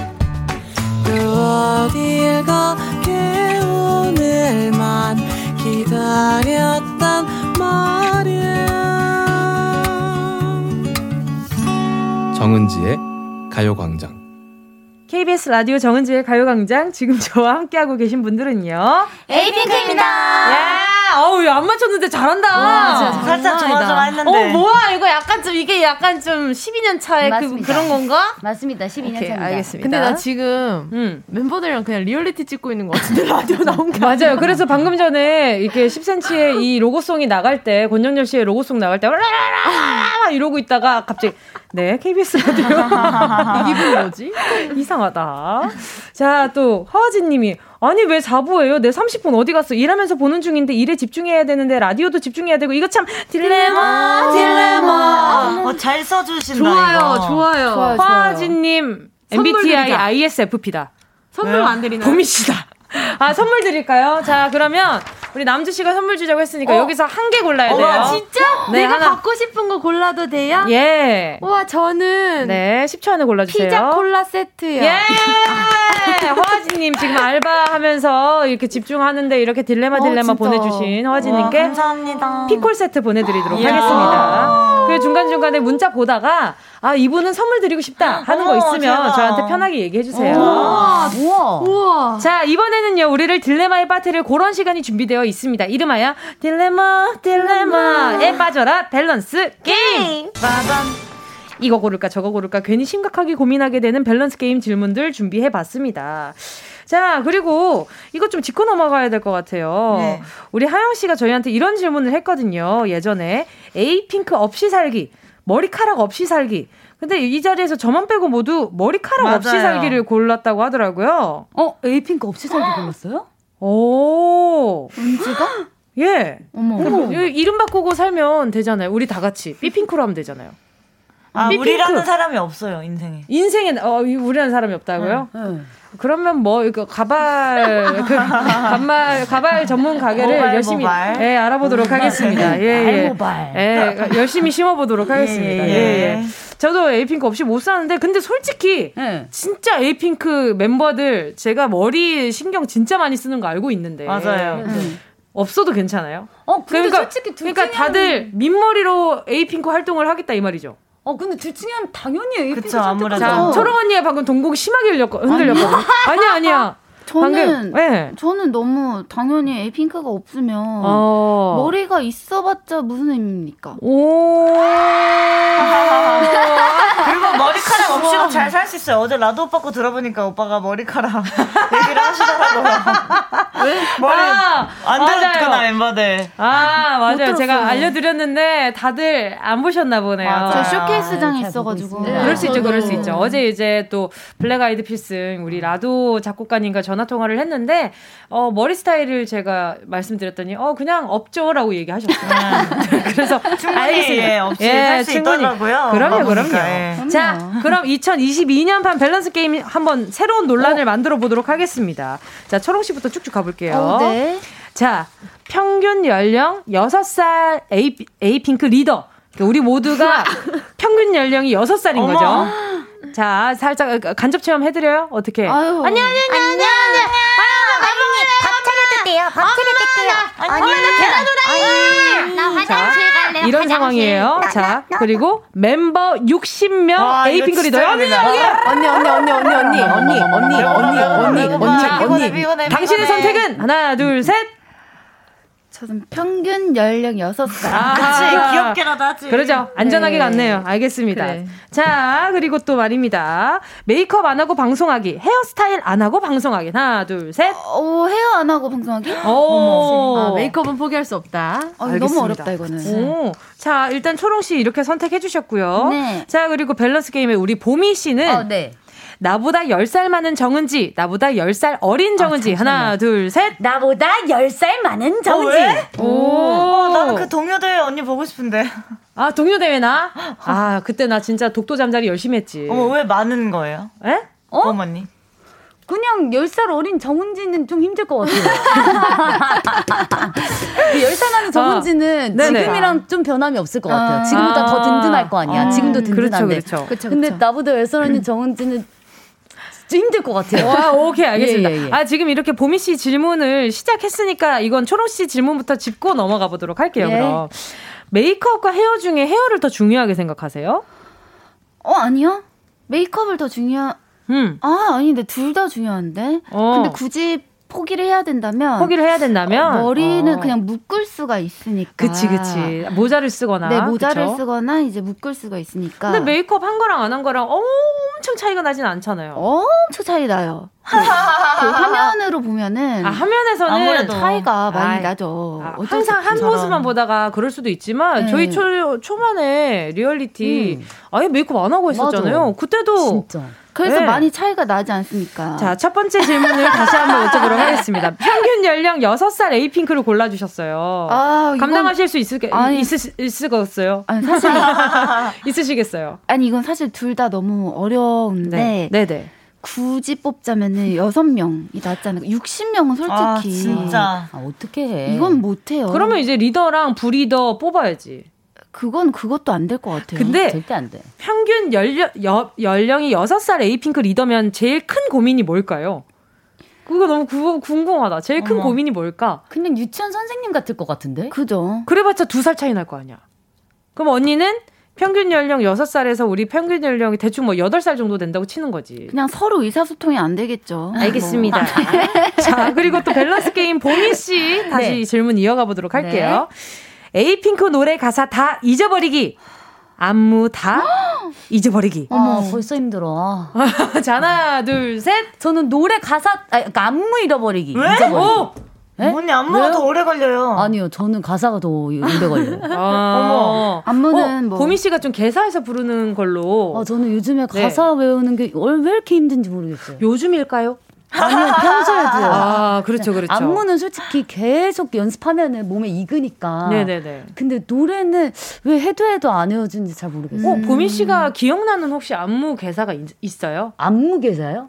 또 어딜 가게 오늘만 기다렸단 말이야. 정은지의 가요광장. KBS 라디오 정은지의 가요광장. 지금 저와 함께하고 계신 분들은요, 에이핑크입니다. 어우, 안 맞췄는데 잘한다. 와, 살짝 좋아 했는데. 뭐야, 이거 약간 좀, 이게 약간 좀 12년 차의 그런 건가? 맞습니다. 12년 차입니다. 알겠습니다. 근데 나 지금 멤버들이랑 그냥 리얼리티 찍고 있는 것 같은데, 라디오 나온 게. 맞아요. 그래서 방금 전에 이렇게 10cm의 이 로고송이 나갈 때, 권영열 씨의 로고송 나갈 때, 라라라! 이러고 있다가 갑자기, 네, KBS 라디오. 이 기분 뭐지? 이상하다. 자, 또 허아진님이, 아니 왜 자부해요? 내 30분 어디 갔어? 일하면서 보는 중인데 일에 집중해야 되는데 라디오도 집중해야 되고 이거 참 딜레마. 딜레마. 잘 써주신다. 좋아요, 이거. 좋아요. 허아진님 MBTI ISFP다. 선물 안 드리나? 고민이다. 아, 선물 드릴까요? 자, 그러면 우리 남주 씨가 선물 주자고 했으니까 여기서 한 개 골라야 돼요. 와, 진짜? 네, 내가 하나. 갖고 싶은 거 골라도 돼요? 예. 와, 저는 10초 안에 골라주세요. 피자 콜라 세트요. 예. 허아진님 지금 알바하면서 이렇게 집중하는데 이렇게 딜레마 보내주신 허아진님께 감사합니다. 피콜 세트 보내드리도록 하겠습니다. 그리고 중간중간에 문자 보다가 아, 이분은 선물 드리고 싶다 하는 거 있으면 제가. 저한테 편하게 얘기해주세요. 우와. 자, 이번에는요, 우리를 딜레마에 빠뜨릴 그런 시간이 준비되어 있습니다. 이름하여 딜레마에 빠져라 밸런스 게임. 빠밤. 이거 고를까 저거 고를까 괜히 심각하게 고민하게 되는 밸런스 게임 질문들 준비해봤습니다. 자, 그리고 이거 좀 짚고 넘어가야 될 것 같아요. 네. 우리 하영 씨가 저희한테 이런 질문을 했거든요. 예전에 에이핑크 없이 살기, 머리카락 없이 살기. 근데 이 자리에서 저만 빼고 모두 머리카락 없이 살기를 골랐다고 하더라고요. 에이핑크 없이 살기 골랐어요? 오. 은지가? 예. 어머. 이름 바꾸고 살면 되잖아요. 우리 다 같이. 삐핑크로 하면 되잖아요. 아, 삐핑크. 우리라는 사람이 없어요, 인생에. 우리라는 사람이 없다고요? 응. 그러면 가발 전문 가게를 열심히 알아보도록 하겠습니다. 모발. 열심히 심어보도록 하겠습니다. 저도 에이핑크 없이 못 사는데, 근데 솔직히 진짜 에이핑크 멤버들 제가 머리 신경 진짜 많이 쓰는 거 알고 있는데. 맞아요. 없어도 괜찮아요? 그러니까 다들 민머리로 에이핑크 활동을 하겠다 이 말이죠. 근데 둘 중에 한 당연히 에이핑크 선택하죠. 초롱 언니가 방금 동공이 심하게 흔들렸거든요. 아니야. 저는 너무 당연히 에이핑크가 없으면 머리가 있어봤자 무슨 의미입니까? 오. 그리고 머리카락 없이도 잘 살 수 있어요. 어제 라도 오빠 거 들어보니까 오빠가 머리카락 얘기를 하시더라고요. 왜? 머리 안 들었구나, 멤버들. 맞아요. 제가 알려드렸는데 다들 안 보셨나 보네요. 맞아요. 저 쇼케이스장에 있어가지고. 그럴 수 있죠. 어제 이제 또 블랙 아이드 필승 우리 라도 작곡가님과 전화통화를 했는데 머리 스타일을 제가 말씀드렸더니 그냥 없죠라고 얘기하셨어요. 그래서 알겠습니다. 없이 살 수 있더라고요. 그럼요. 자, 그럼 2022년판 밸런스 게임 한번 새로운 논란을 만들어 보도록 하겠습니다. 자, 초롱 씨부터 쭉쭉 가볼게요. 네. 자, 평균 연령 6살 에이핑크 리더. 그러니까 우리 모두가 평균 연령이 6살인 거죠. 자, 살짝 간접 체험 해드려요? 어떻게? 아니요. 밥 차려줄게요. 나 화장실 갈래요. 이런 상황이에요. 자, 그리고 멤버 60명 에이핑크 리더요. 언니. 당신의 선택은 하나, 둘, 셋. 저는 평균 연령 6살. 그치, 귀엽게라도 하지. 그러죠. 안전하게 갔네요. 알겠습니다. 그래. 자, 그리고 또 말입니다. 메이크업 안 하고 방송하기, 헤어스타일 안 하고 방송하기. 하나, 둘, 셋. 헤어 안 하고 방송하기? 메이크업은 포기할 수 없다. 너무 어렵다, 이거는. 자, 일단 초롱 씨 이렇게 선택해 주셨고요. 네. 자, 그리고 밸런스 게임에 우리 보미 씨는 나보다 10살 많은 정은지, 나보다 10살 어린 정은지. 하나, 둘, 셋. 나보다 10살 많은 정은지. 나는 그 동료들 언니 보고 싶은데. 아, 동료대회 나? 아, 그때 나 진짜 독도 잠자리 열심히 했지. 어머, 왜 많은 거예요? 예? 어? 어머니. 그냥 10살 어린 정은지는 좀 힘들 것 같아요. 10살 많은 정은지는 지금이랑 좀 변함이 없을 것 같아요. 지금보다 더 든든할 거 아니야. 지금도 든든한데. 그렇죠. 근데 나보다 10살 어린 정은지는 좀 힘들 것 같아요. 와, 오케이, 알겠습니다. 예, 예, 예. 아, 지금 이렇게 보미 씨 질문을 시작했으니까 이건 초롱 씨 질문부터 짚고 넘어가 보도록 할게요. 예. 그럼 메이크업과 헤어 중에 헤어를 더 중요하게 생각하세요? 아니요. 메이크업을 더 아, 아닌데 둘 다 중요한데. 근데 굳이 포기를 해야 된다면. 머리는 그냥 묶을 수가 있으니까. 그치. 모자를 쓰거나. 네, 모자를 그쵸? 쓰거나 이제 묶을 수가 있으니까. 근데 메이크업 한 거랑 안 한 거랑 엄청 차이가 나진 않잖아요. 엄청 차이 나요. 그 화면으로 보면은. 아, 화면에서는. 아무래도 차이가 많이 나죠. 아, 항상 한 모습만 보다가 그럴 수도 있지만, 네. 저희 초반에 리얼리티 아예 메이크업 안 하고 했었잖아요. 맞아. 그때도. 진짜. 그래서 네. 많이 차이가 나지 않습니까? 자, 첫 번째 질문을 다시 한번 여쭤보도록 하겠습니다. 평균 연령 6살 에이핑크를 골라주셨어요. 아, 감당하실 이건... 수 있으시겠어요? 아니, 사실 있으시겠어요? 아니, 이건 사실 둘 다 너무 어려운데 네. 굳이 뽑자면은 6명이 낫잖아요. 60명은 솔직히 진짜 어떻게 해? 이건 못 해요. 그러면 이제 리더랑 브리더 뽑아야지. 그것도 안 될 것 같아요. 근데 절대 안 돼. 평균 연령이 6살 에이핑크 리더면 제일 큰 고민이 뭘까요? 그거 너무 궁금하다. 제일 큰 고민이 뭘까? 그냥 유치원 선생님 같을 것 같은데? 그죠. 그래봤자 2살 차이 날 거 아니야. 그럼 언니는 평균 연령 6살에서 우리 평균 연령이 대충 8살 정도 된다고 치는 거지. 그냥 서로 의사소통이 안 되겠죠. 알겠습니다. 자, 그리고 또 밸런스 게임 보미 씨 다시 질문 이어가 보도록 할게요. 네. 에이핑크 노래 가사 다 잊어버리기, 안무 다 잊어버리기. 어머, 벌써 힘들어. 자, 하나, 둘, 셋. 저는 노래 가사, 그러니까 안무 잃어버리기. 왜? 언니 안무가 더 오래 걸려요. 아니요, 저는 가사가 더 오래 걸려요. 어머, 안무는 보미 씨가 좀 개사해서 부르는 걸로. 저는 요즘에 가사 외우는 게 왜 이렇게 힘든지 모르겠어요. 요즘일까요? 아니요, 평소에도요. 아, 그렇죠. 안무는 솔직히 계속 연습하면은 몸에 익으니까. 네네네. 근데 노래는 왜 해도 안 외워지는지 잘 모르겠어요. 보민 씨가 기억나는 혹시 안무 개사가 있어요? 안무 개사요?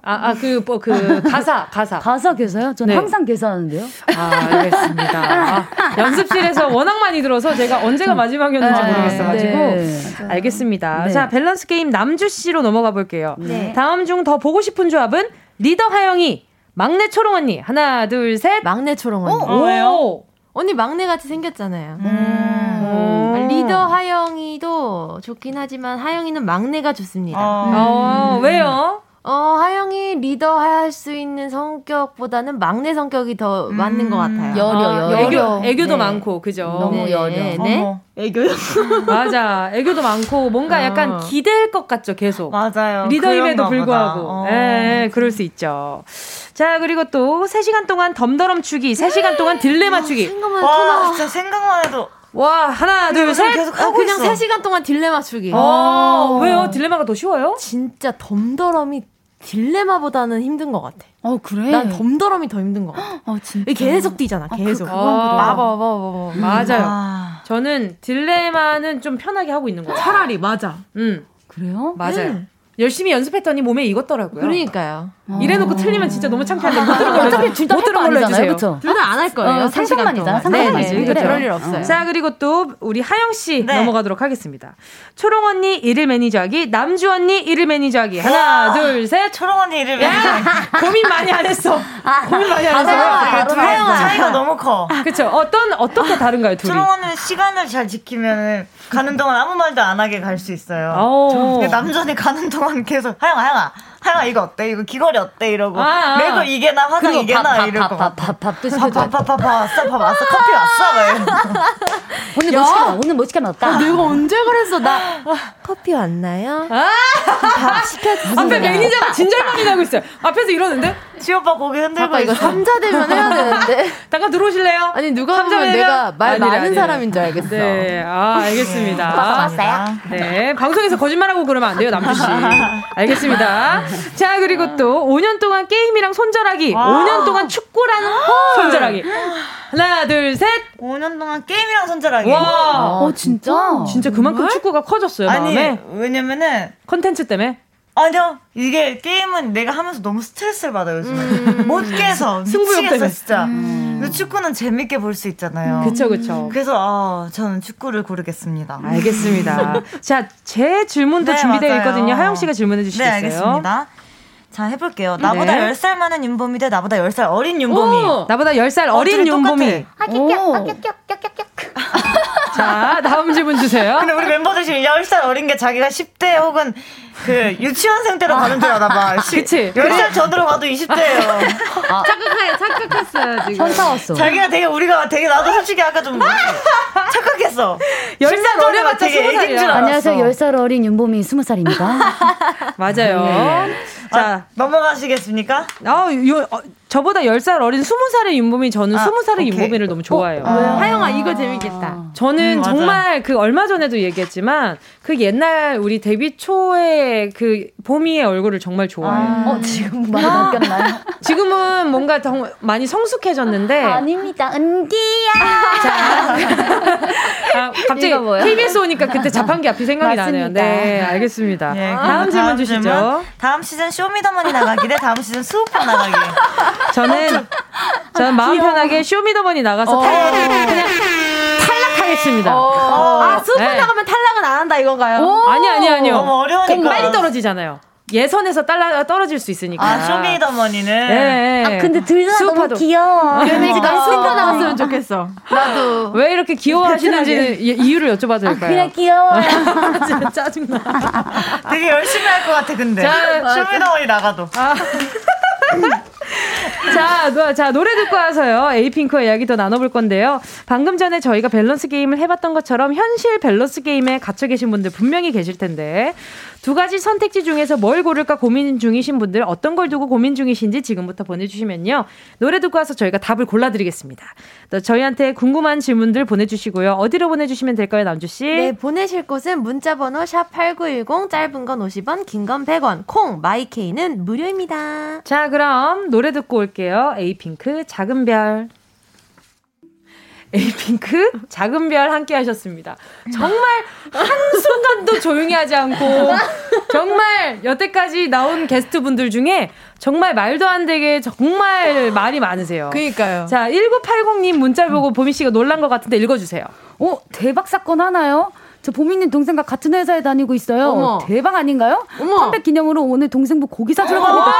가사. 가사 개사요? 저는 항상 개사하는데요. 아, 알겠습니다. 연습실에서 워낙 많이 들어서 제가 언제가 마지막이었는지 모르겠어가지고. 알겠습니다. 자, 밸런스 게임 남주 씨로 넘어가 볼게요. 다음 중 더 보고 싶은 조합은? 리더 하영이, 막내 초롱 언니. 하나, 둘, 셋. 막내 초롱 언니. 왜요? 언니 막내같이 생겼잖아요. 리더 하영이도 좋긴 하지만 하영이는 막내가 좋습니다. 왜요? 하영이 리더 할 수 있는 성격보다는 막내 성격이 더 맞는 것 같아요. 애교도 많고, 그죠? 너무 여려. 애교요? 맞아. 애교도 많고, 뭔가 약간 기댈 것 같죠, 계속. 맞아요. 리더임에도 불구하고. 그럴 수 있죠. 자, 그리고 또, 3시간 동안 덤더럼 추기, 3시간 동안 딜레마 추기. 진짜 생각만 해도. 와, 하나, 둘, 셋. 계속 하고 그냥 있어. 3시간 동안 딜레마 추기. 왜요? 딜레마가 더 쉬워요? 진짜 덤더럼이 딜레마보다는 힘든 것 같아. 그래? 난 덤더럼이 더 힘든 것 같아. 진짜. 계속 뛰잖아, 계속. 맞아요. 저는 딜레마는 좀 편하게 하고 있는 것 같아요. 차라리, 그래요? 맞아요. 열심히 연습했더니 몸에 익었더라고요. 그러니까요. 이래놓고 틀리면 진짜 너무 창피한데 못 들은 걸로 어차피 둘 다 못 들은 걸로 해주세요. 둘 다 안 할 거예요. 상상만이잖아. 상상만이지. 그럴 일 없어요. 자, 그리고 또 우리 하영 씨 넘어가도록 하겠습니다. 초롱 언니 일일 매니저하기, 남주 언니 일일 매니저하기. 하나, 둘, 셋. 초롱 언니 일일 매니저하기. 고민 많이 안 했어. 하영 차이가 너무 커. 그렇죠. 어떻게 다른가요, 둘이? 초롱 언니는 시간을 잘 지키면 가는 동안 아무 말도 안 하게 갈 수 있어요. 남주 언니 가는 동안 계속 하영아 이거 어때? 이거 귀걸이 어때? 이러고 매도 이게 나 화장 이게 나 이러고 밥 왔어 커피 왔어 오늘 뭐 시켜놨다 내가 언제 그랬어 나 커피 왔나요? 밥 시켜주세요 앞에 매니저가 진절만이 나고 있어요 앞에서 이러는데 지오빠 고개 흔들고 이거 삼자 되면 해야 되는데 잠깐 들어오실래요? 아니 누가 보면 내가 말 많은 사람인 줄 알겠어 알겠습니다 오빠 왔어요? 네 방송에서 거짓말하고 그러면 안 돼요 남주씨 알겠습니다 자 그리고 또 5년 동안 게임이랑 손절하기 5년 동안 축구랑 손절하기 하나, 둘, 셋! 5년 동안 게임이랑 손절하기. 와, 어, 진짜? 진짜 그만큼 정말? 축구가 커졌어요, 아니, 마음에. 왜냐면은. 컨텐츠 때문에? 아니요. 이게 게임은 내가 하면서 너무 스트레스를 받아요, 요즘에. 못 깨서. 승부욕 때문에. 진짜. 근데 축구는 재밌게 볼 수 있잖아요. 그쵸, 그쵸. 그래서, 저는 축구를 고르겠습니다. 알겠습니다. 자, 제 질문도 네, 준비되어 맞아요. 있거든요. 하영씨가 질문해 주시겠어요? 네, 알겠습니다. 자, 해볼게요. 나보다 10살 많은 윤범이 대 나보다 10살 어린 윤범이. 오! 나보다 10살 어린 윤범이. 아, 자, 다음 질문 주세요. 근데 우리 멤버들 지금 10살 어린 게 자기가 10대 혹은 그 유치원생 때로 가는 줄 아나봐. 그치. 10살 전으로 가도 20대예요. 착각했어요, 지금. 현타왔어. 자기가 되게, 우리가 되게, 나도 솔직히 아까 좀 착각했어. 10살 어려봤자 20살이야. 안녕하세요. 10살 어린 윤범이 20살입니다. 맞아요. 네. 자, 넘어가시겠습니까? 저보다 10살 어린 20살의 윤범이, 저는 20살의 윤범이를 너무 좋아해요. 하영아, 이거 재밌겠다. 저는 정말 그 얼마 전에도 얘기했지만 그 옛날 우리 데뷔 초에 그 보미의 얼굴을 정말 좋아해요. 지금 많이 바뀌었나요? 지금은 뭔가 더 많이 성숙해졌는데. 아닙니다. 은기야. 자, 갑자기 KBS 오니까 그때 자판기 앞이 생각이 나네요. 네, 알겠습니다. 예, 다음 질문 주시죠. 다음 시즌 쇼미더머니 나가기 대 다음 시즌 수우파 나가기. 저는 마음 편하게 쇼미더머니 나가서 탈락하겠습니다. 수우파 나가면 탈락은 안 한다 이건가요? 아니요. 너무 어려우니까. 그럼 빨리 떨어지잖아요. 예선에서 떨어질 수 있으니까. 아, 쇼미더머니는. 네. 아, 근데 둘 다 너무 귀여워. 그러니까 난 수우파 나갔으면 좋겠어. 나도. 왜 이렇게 귀여워하시는지는 이유를 여쭤봐도 될까요? 그냥 귀여워. 진짜 짜증나. 되게 열심히 할 것 같아, 근데. 쇼미더머니 나가도. 자, 노래 듣고 와서요. 에이핑크의 이야기 더 나눠볼 건데요. 방금 전에 저희가 밸런스 게임을 해봤던 것처럼 현실 밸런스 게임에 갇혀 계신 분들 분명히 계실 텐데, 두 가지 선택지 중에서 뭘 고를까 고민 중이신 분들, 어떤 걸 두고 고민 중이신지 지금부터 보내주시면요. 노래 듣고 와서 저희가 답을 골라드리겠습니다. 또 저희한테 궁금한 질문들 보내주시고요. 어디로 보내주시면 될까요, 남주씨? 네, 보내실 곳은 문자번호 샵8910, 짧은 건 50원, 긴 건 100원, 콩, 마이케이는 무료입니다. 자, 그럼 노래 듣고 올게요. 에이핑크 작은 별. 에이핑크 작은 별 함께 하셨습니다. 정말 한순간도 조용히 하지 않고, 정말 여태까지 나온 게스트분들 중에 정말 말도 안 되게 정말 말이 많으세요. 그러니까요. 자, 1980님 문자 보고 보미 씨가 놀란 것 같은데 읽어주세요. 대박 사건 하나요? 저 보미님 동생과 같은 회사에 다니고 있어요. 대박 아닌가요? 컴백 기념으로 오늘 동생부 고기 사주러 갑니다.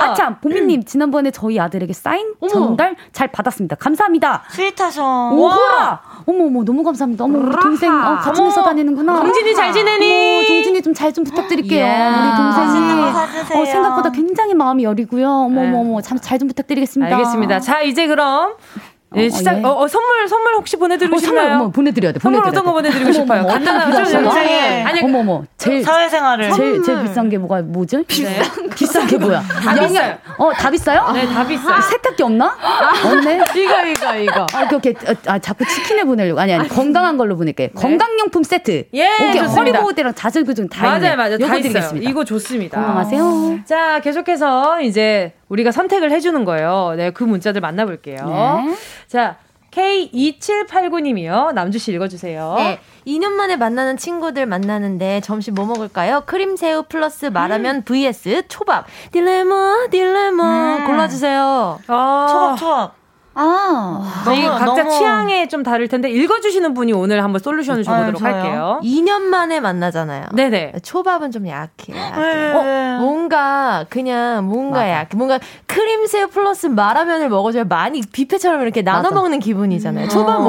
아참, 보미님 지난번에 저희 아들에게 사인 전달 잘 받았습니다. 감사합니다. 스윗하셔. 오호라. 어머 너무 감사합니다. 어머, 우리 동생 같은 회사 다니는구나. 동진이 잘 지내니? 동진이 좀 잘 좀 부탁드릴게요. 우리 동생이 생각보다 굉장히 마음이 여리고요. 어머 잘 좀 부탁드리겠습니다. 알겠습니다. 자, 이제 그럼. 네, 시작. 선물 혹시 보내드리고 싶나요? 선물 보내드려야 돼. 선물 어떤 거 보내드리고 싶어요? 간단한 전쟁에. 아니, 어머머, 제일 사회생활을. 제일 비싼 게 뭐죠? 네. 비싼 게 뭐야? 다 비싸요. 다 비싸요? 네, 다 비싸요. 세탁기 없나? 없네. 이거. 오케이. 자꾸 치킨에 보내려고. 아니 건강한 걸로 보낼게. 건강용품 세트. 예. 오케이. 허리 보호대랑 자세 교정 다 있네. 맞아요. 다 있어요. 이거 좋습니다. 건강하세요. 자, 계속해서 이제. 우리가 선택을 해주는 거예요. 네, 그 문자들 만나볼게요. 네. 자, K2789님이요. 남주씨 읽어주세요. 네. 2년 만에 만나는 친구들 만나는데 점심 뭐 먹을까요? 크림새우 플러스 마라면 vs 초밥. 딜레마. 골라주세요. 초밥. 저희 각자 취향에 좀 다를 텐데, 읽어주시는 분이 오늘 한번 솔루션을 줘보도록 할게요. 2년 만에 만나잖아요. 네네. 초밥은 좀 약해요. 뭔가 크림새우 플러스 마라면을 먹어줘야 많이 뷔페처럼 이렇게 나눠 먹는 기분이잖아요. 초밥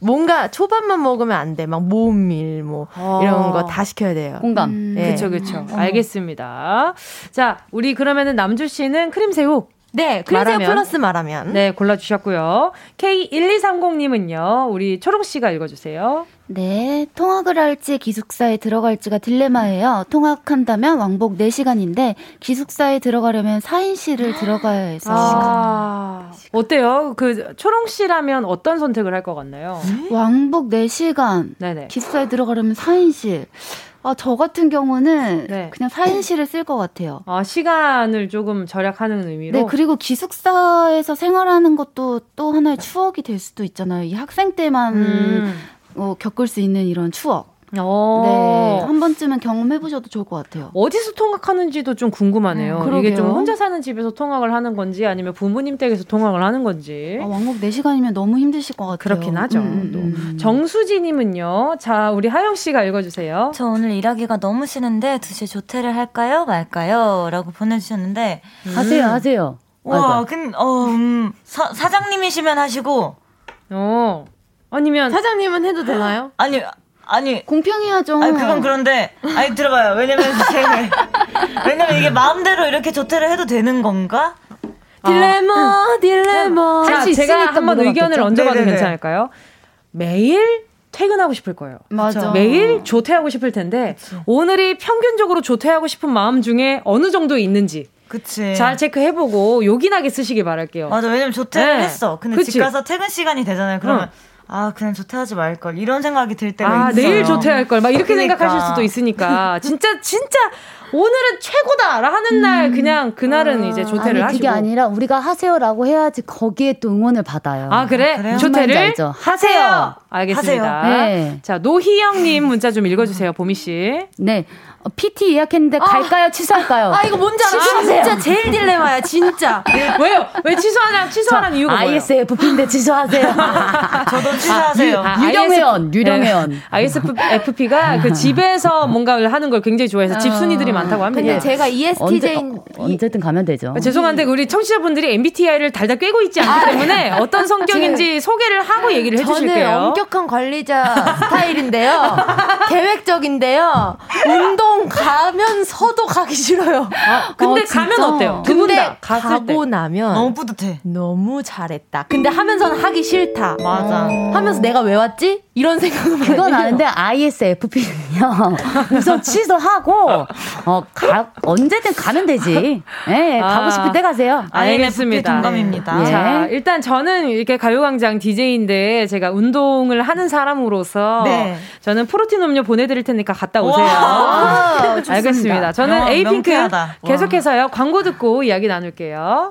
뭔가 초밥만 먹으면 안 돼. 막 모밀 이런 거 다 시켜야 돼요. 공감. 그쵸. 알겠습니다. 자, 우리 그러면은 남주 씨는 크림새우. 네, 그래서 플러스 말하면. 네, 골라주셨고요. K1230님은요, 우리 초롱씨가 읽어주세요. 네, 통학을 할지 기숙사에 들어갈지가 딜레마예요. 통학한다면 왕복 4시간인데, 기숙사에 들어가려면 4인실을 들어가야 해서. 어때요? 그, 초롱씨라면 어떤 선택을 할 것 같나요? 왕복 4시간. 네네. 기숙사에 들어가려면 4인실. 아, 저 같은 경우는 네. 그냥 사인시를 쓸 것 같아요. 아, 시간을 조금 절약하는 의미로? 네, 그리고 기숙사에서 생활하는 것도 또 하나의 추억이 될 수도 있잖아요. 이 학생 때만 겪을 수 있는 이런 추억. 네, 한 번쯤은 경험해보셔도 좋을 것 같아요. 어디서 통학하는지도 좀 궁금하네요. 이게 좀 혼자 사는 집에서 통학을 하는 건지 아니면 부모님 댁에서 통학을 하는 건지. 아, 왕복 4시간이면 너무 힘드실 것 같아요. 그렇긴 하죠. 또. 정수진님은요. 자, 우리 하영씨가 읽어주세요. 저 오늘 일하기가 너무 싫은데 2시에 조퇴를 할까요 말까요? 라고 보내주셨는데 하세요. 와, 근데 사장님이시면 하시고 아니면 사장님은 해도 되나요? 아니 공평해야죠. 아니 그건 그런데 아니 들어봐요. 왜냐면 이게 마음대로 이렇게 조퇴를 해도 되는 건가? 딜레마. 자, 제가 한번 의견을 얹어봐도 네네네. 괜찮을까요? 매일 퇴근하고 싶을 거예요. 맞아. 매일 조퇴하고 싶을 텐데 그치. 오늘이 평균적으로 조퇴하고 싶은 마음 중에 어느 정도 있는지. 그치. 잘 체크해보고 요긴하게 쓰시길 바랄게요. 맞아. 왜냐면 조퇴를 했어. 근데 그치. 집 가서 퇴근 시간이 되잖아요. 그러면. 아, 그냥 조퇴하지 말걸. 이런 생각이 들 때가 있어요. 아, 내일 조퇴할걸. 막 이렇게 그러니까. 생각하실 수도 있으니까. 진짜 오늘은 최고다라 하는 날 그냥 그날은 이제 조퇴를 하시고. 그게 아니라 우리가 하세요라고 해야지 거기에 또 응원을 받아요. 아, 그래? 그래요? 조퇴를 하세요. 알겠습니다. 하세요. 네. 자, 노희영님 문자 좀 읽어주세요. 보미씨. 네. PT 예약했는데 갈까요? 취소할까요? 아, 이거 뭔지 알아? 진짜 제일 딜레마야, 진짜. 왜요? 왜 취소하는 이유가 뭐예요? ISFP인데 취소하세요. 저도 취소하세요. 유령회원. ISFP가 그 집에서 뭔가를 하는 걸 굉장히 좋아해서 집순이들이 많다고 합니다. 근데 제가 ESTJ인. 언제든 가면 되죠. 죄송한데 우리 청취자분들이 MBTI를 달달 꿰고 있지 않기 때문에 어떤 성격인지 소개를 하고 얘기를 해주실게요. 저는 엄격한 관리자 스타일인데요. 계획적인데요. 운동 가면서도 가기 싫어요. 아, 근데 가면 어때요? 두 분 다 가고 나면 너무 뿌듯해. 너무 잘했다. 근데 하면서는 하기 싫다. 맞아. 하면서 내가 왜 왔지? 이런 생각은 그건 아는데 ISFP는요. 우선 취소하고 언제든 가면 되지. 네, 가고 싶을 때 가세요. 알겠습니다. 동감입니다. 예. 자, 일단 저는 이렇게 가요광장 DJ인데 제가 운동을 하는 사람으로서 네. 저는 프로틴 음료 보내드릴 테니까 갔다 오세요. 알겠습니다. 저는 에이핑크 계속해서요. 광고 듣고 이야기 나눌게요.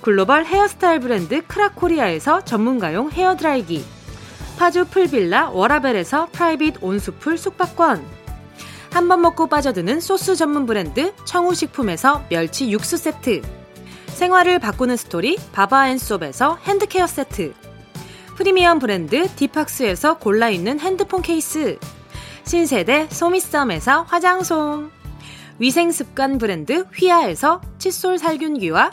글로벌 헤어스타일 브랜드 크라코리아에서 전문가용 헤어드라이기, 파주 풀빌라 워라벨에서 프라이빗 온수풀 숙박권, 한 번 먹고 빠져드는 소스 전문 브랜드 청우식품에서 멸치 육수 세트, 생활을 바꾸는 스토리 바바앤솝에서 핸드케어 세트, 프리미엄 브랜드 디팍스에서 골라있는 핸드폰 케이스, 신세대 소미썸에서 화장솜, 위생습관 브랜드 휘하에서 칫솔 살균기와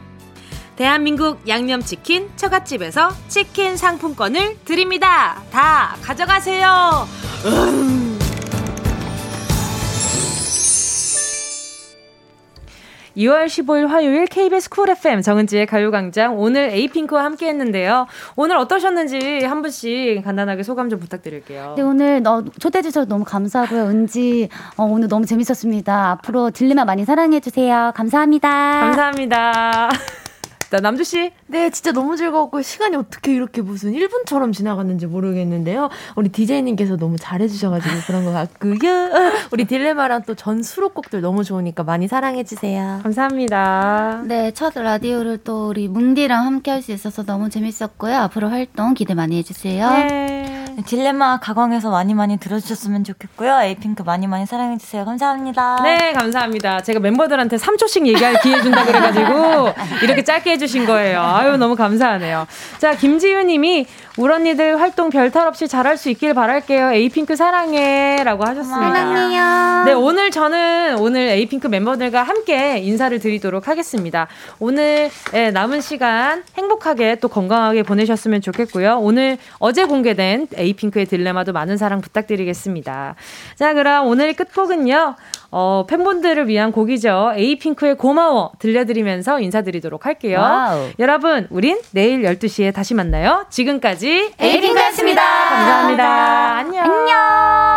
대한민국 양념치킨 처갓집에서 치킨 상품권을 드립니다. 다 가져가세요. 으음. 2월 15일 화요일 KBS 쿨 FM 정은지의 가요광장, 오늘 에이핑크와 함께 했는데요. 오늘 어떠셨는지 한 분씩 간단하게 소감 좀 부탁드릴게요. 네, 오늘 초대해 주셔서 너무 감사하고요. 은지 오늘 너무 재밌었습니다. 앞으로 딜레마 많이 사랑해 주세요. 감사합니다. 봅시다. 남주씨. 네, 진짜 너무 즐거웠고 시간이 어떻게 이렇게 무슨 1분처럼 지나갔는지 모르겠는데요. 우리 DJ님께서 너무 잘해주셔가지고 그런 것 같고요. 우리 딜레마랑 또 전 수록곡들 너무 좋으니까 많이 사랑해주세요. 감사합니다. 네, 첫 라디오를 또 우리 뭉디랑 함께 할 수 있어서 너무 재밌었고요. 앞으로 활동 기대 많이 해주세요. 네. 딜레마 가광에서 많이 많이 들어주셨으면 좋겠고요. 에이핑크 많이 많이 사랑해주세요. 감사합니다. 네, 감사합니다. 제가 멤버들한테 3초씩 얘기할 기회 준다 그래가지고 이렇게 짧게 해주신 거예요. 아유, 너무 감사하네요. 자, 김지유님이 우리 언니들 활동 별탈 없이 잘할 수 있길 바랄게요. 에이핑크 사랑해 라고 하셨습니다. 사랑해요. 네, 저는 오늘 에이핑크 멤버들과 함께 인사를 드리도록 하겠습니다. 오늘 남은 시간 행복하게 또 건강하게 보내셨으면 좋겠고요. 오늘 어제 공개된 에이핑크의 딜레마도 많은 사랑 부탁드리겠습니다. 자, 그럼 오늘 끝곡은요, 팬분들을 위한 곡이죠. 에이핑크의 고마워 들려드리면서 인사드리도록 할게요. 와우. 여러분, 우린 내일 12시에 다시 만나요. 지금까지 에이핑크였습니다. 감사합니다. 안녕. 안녕.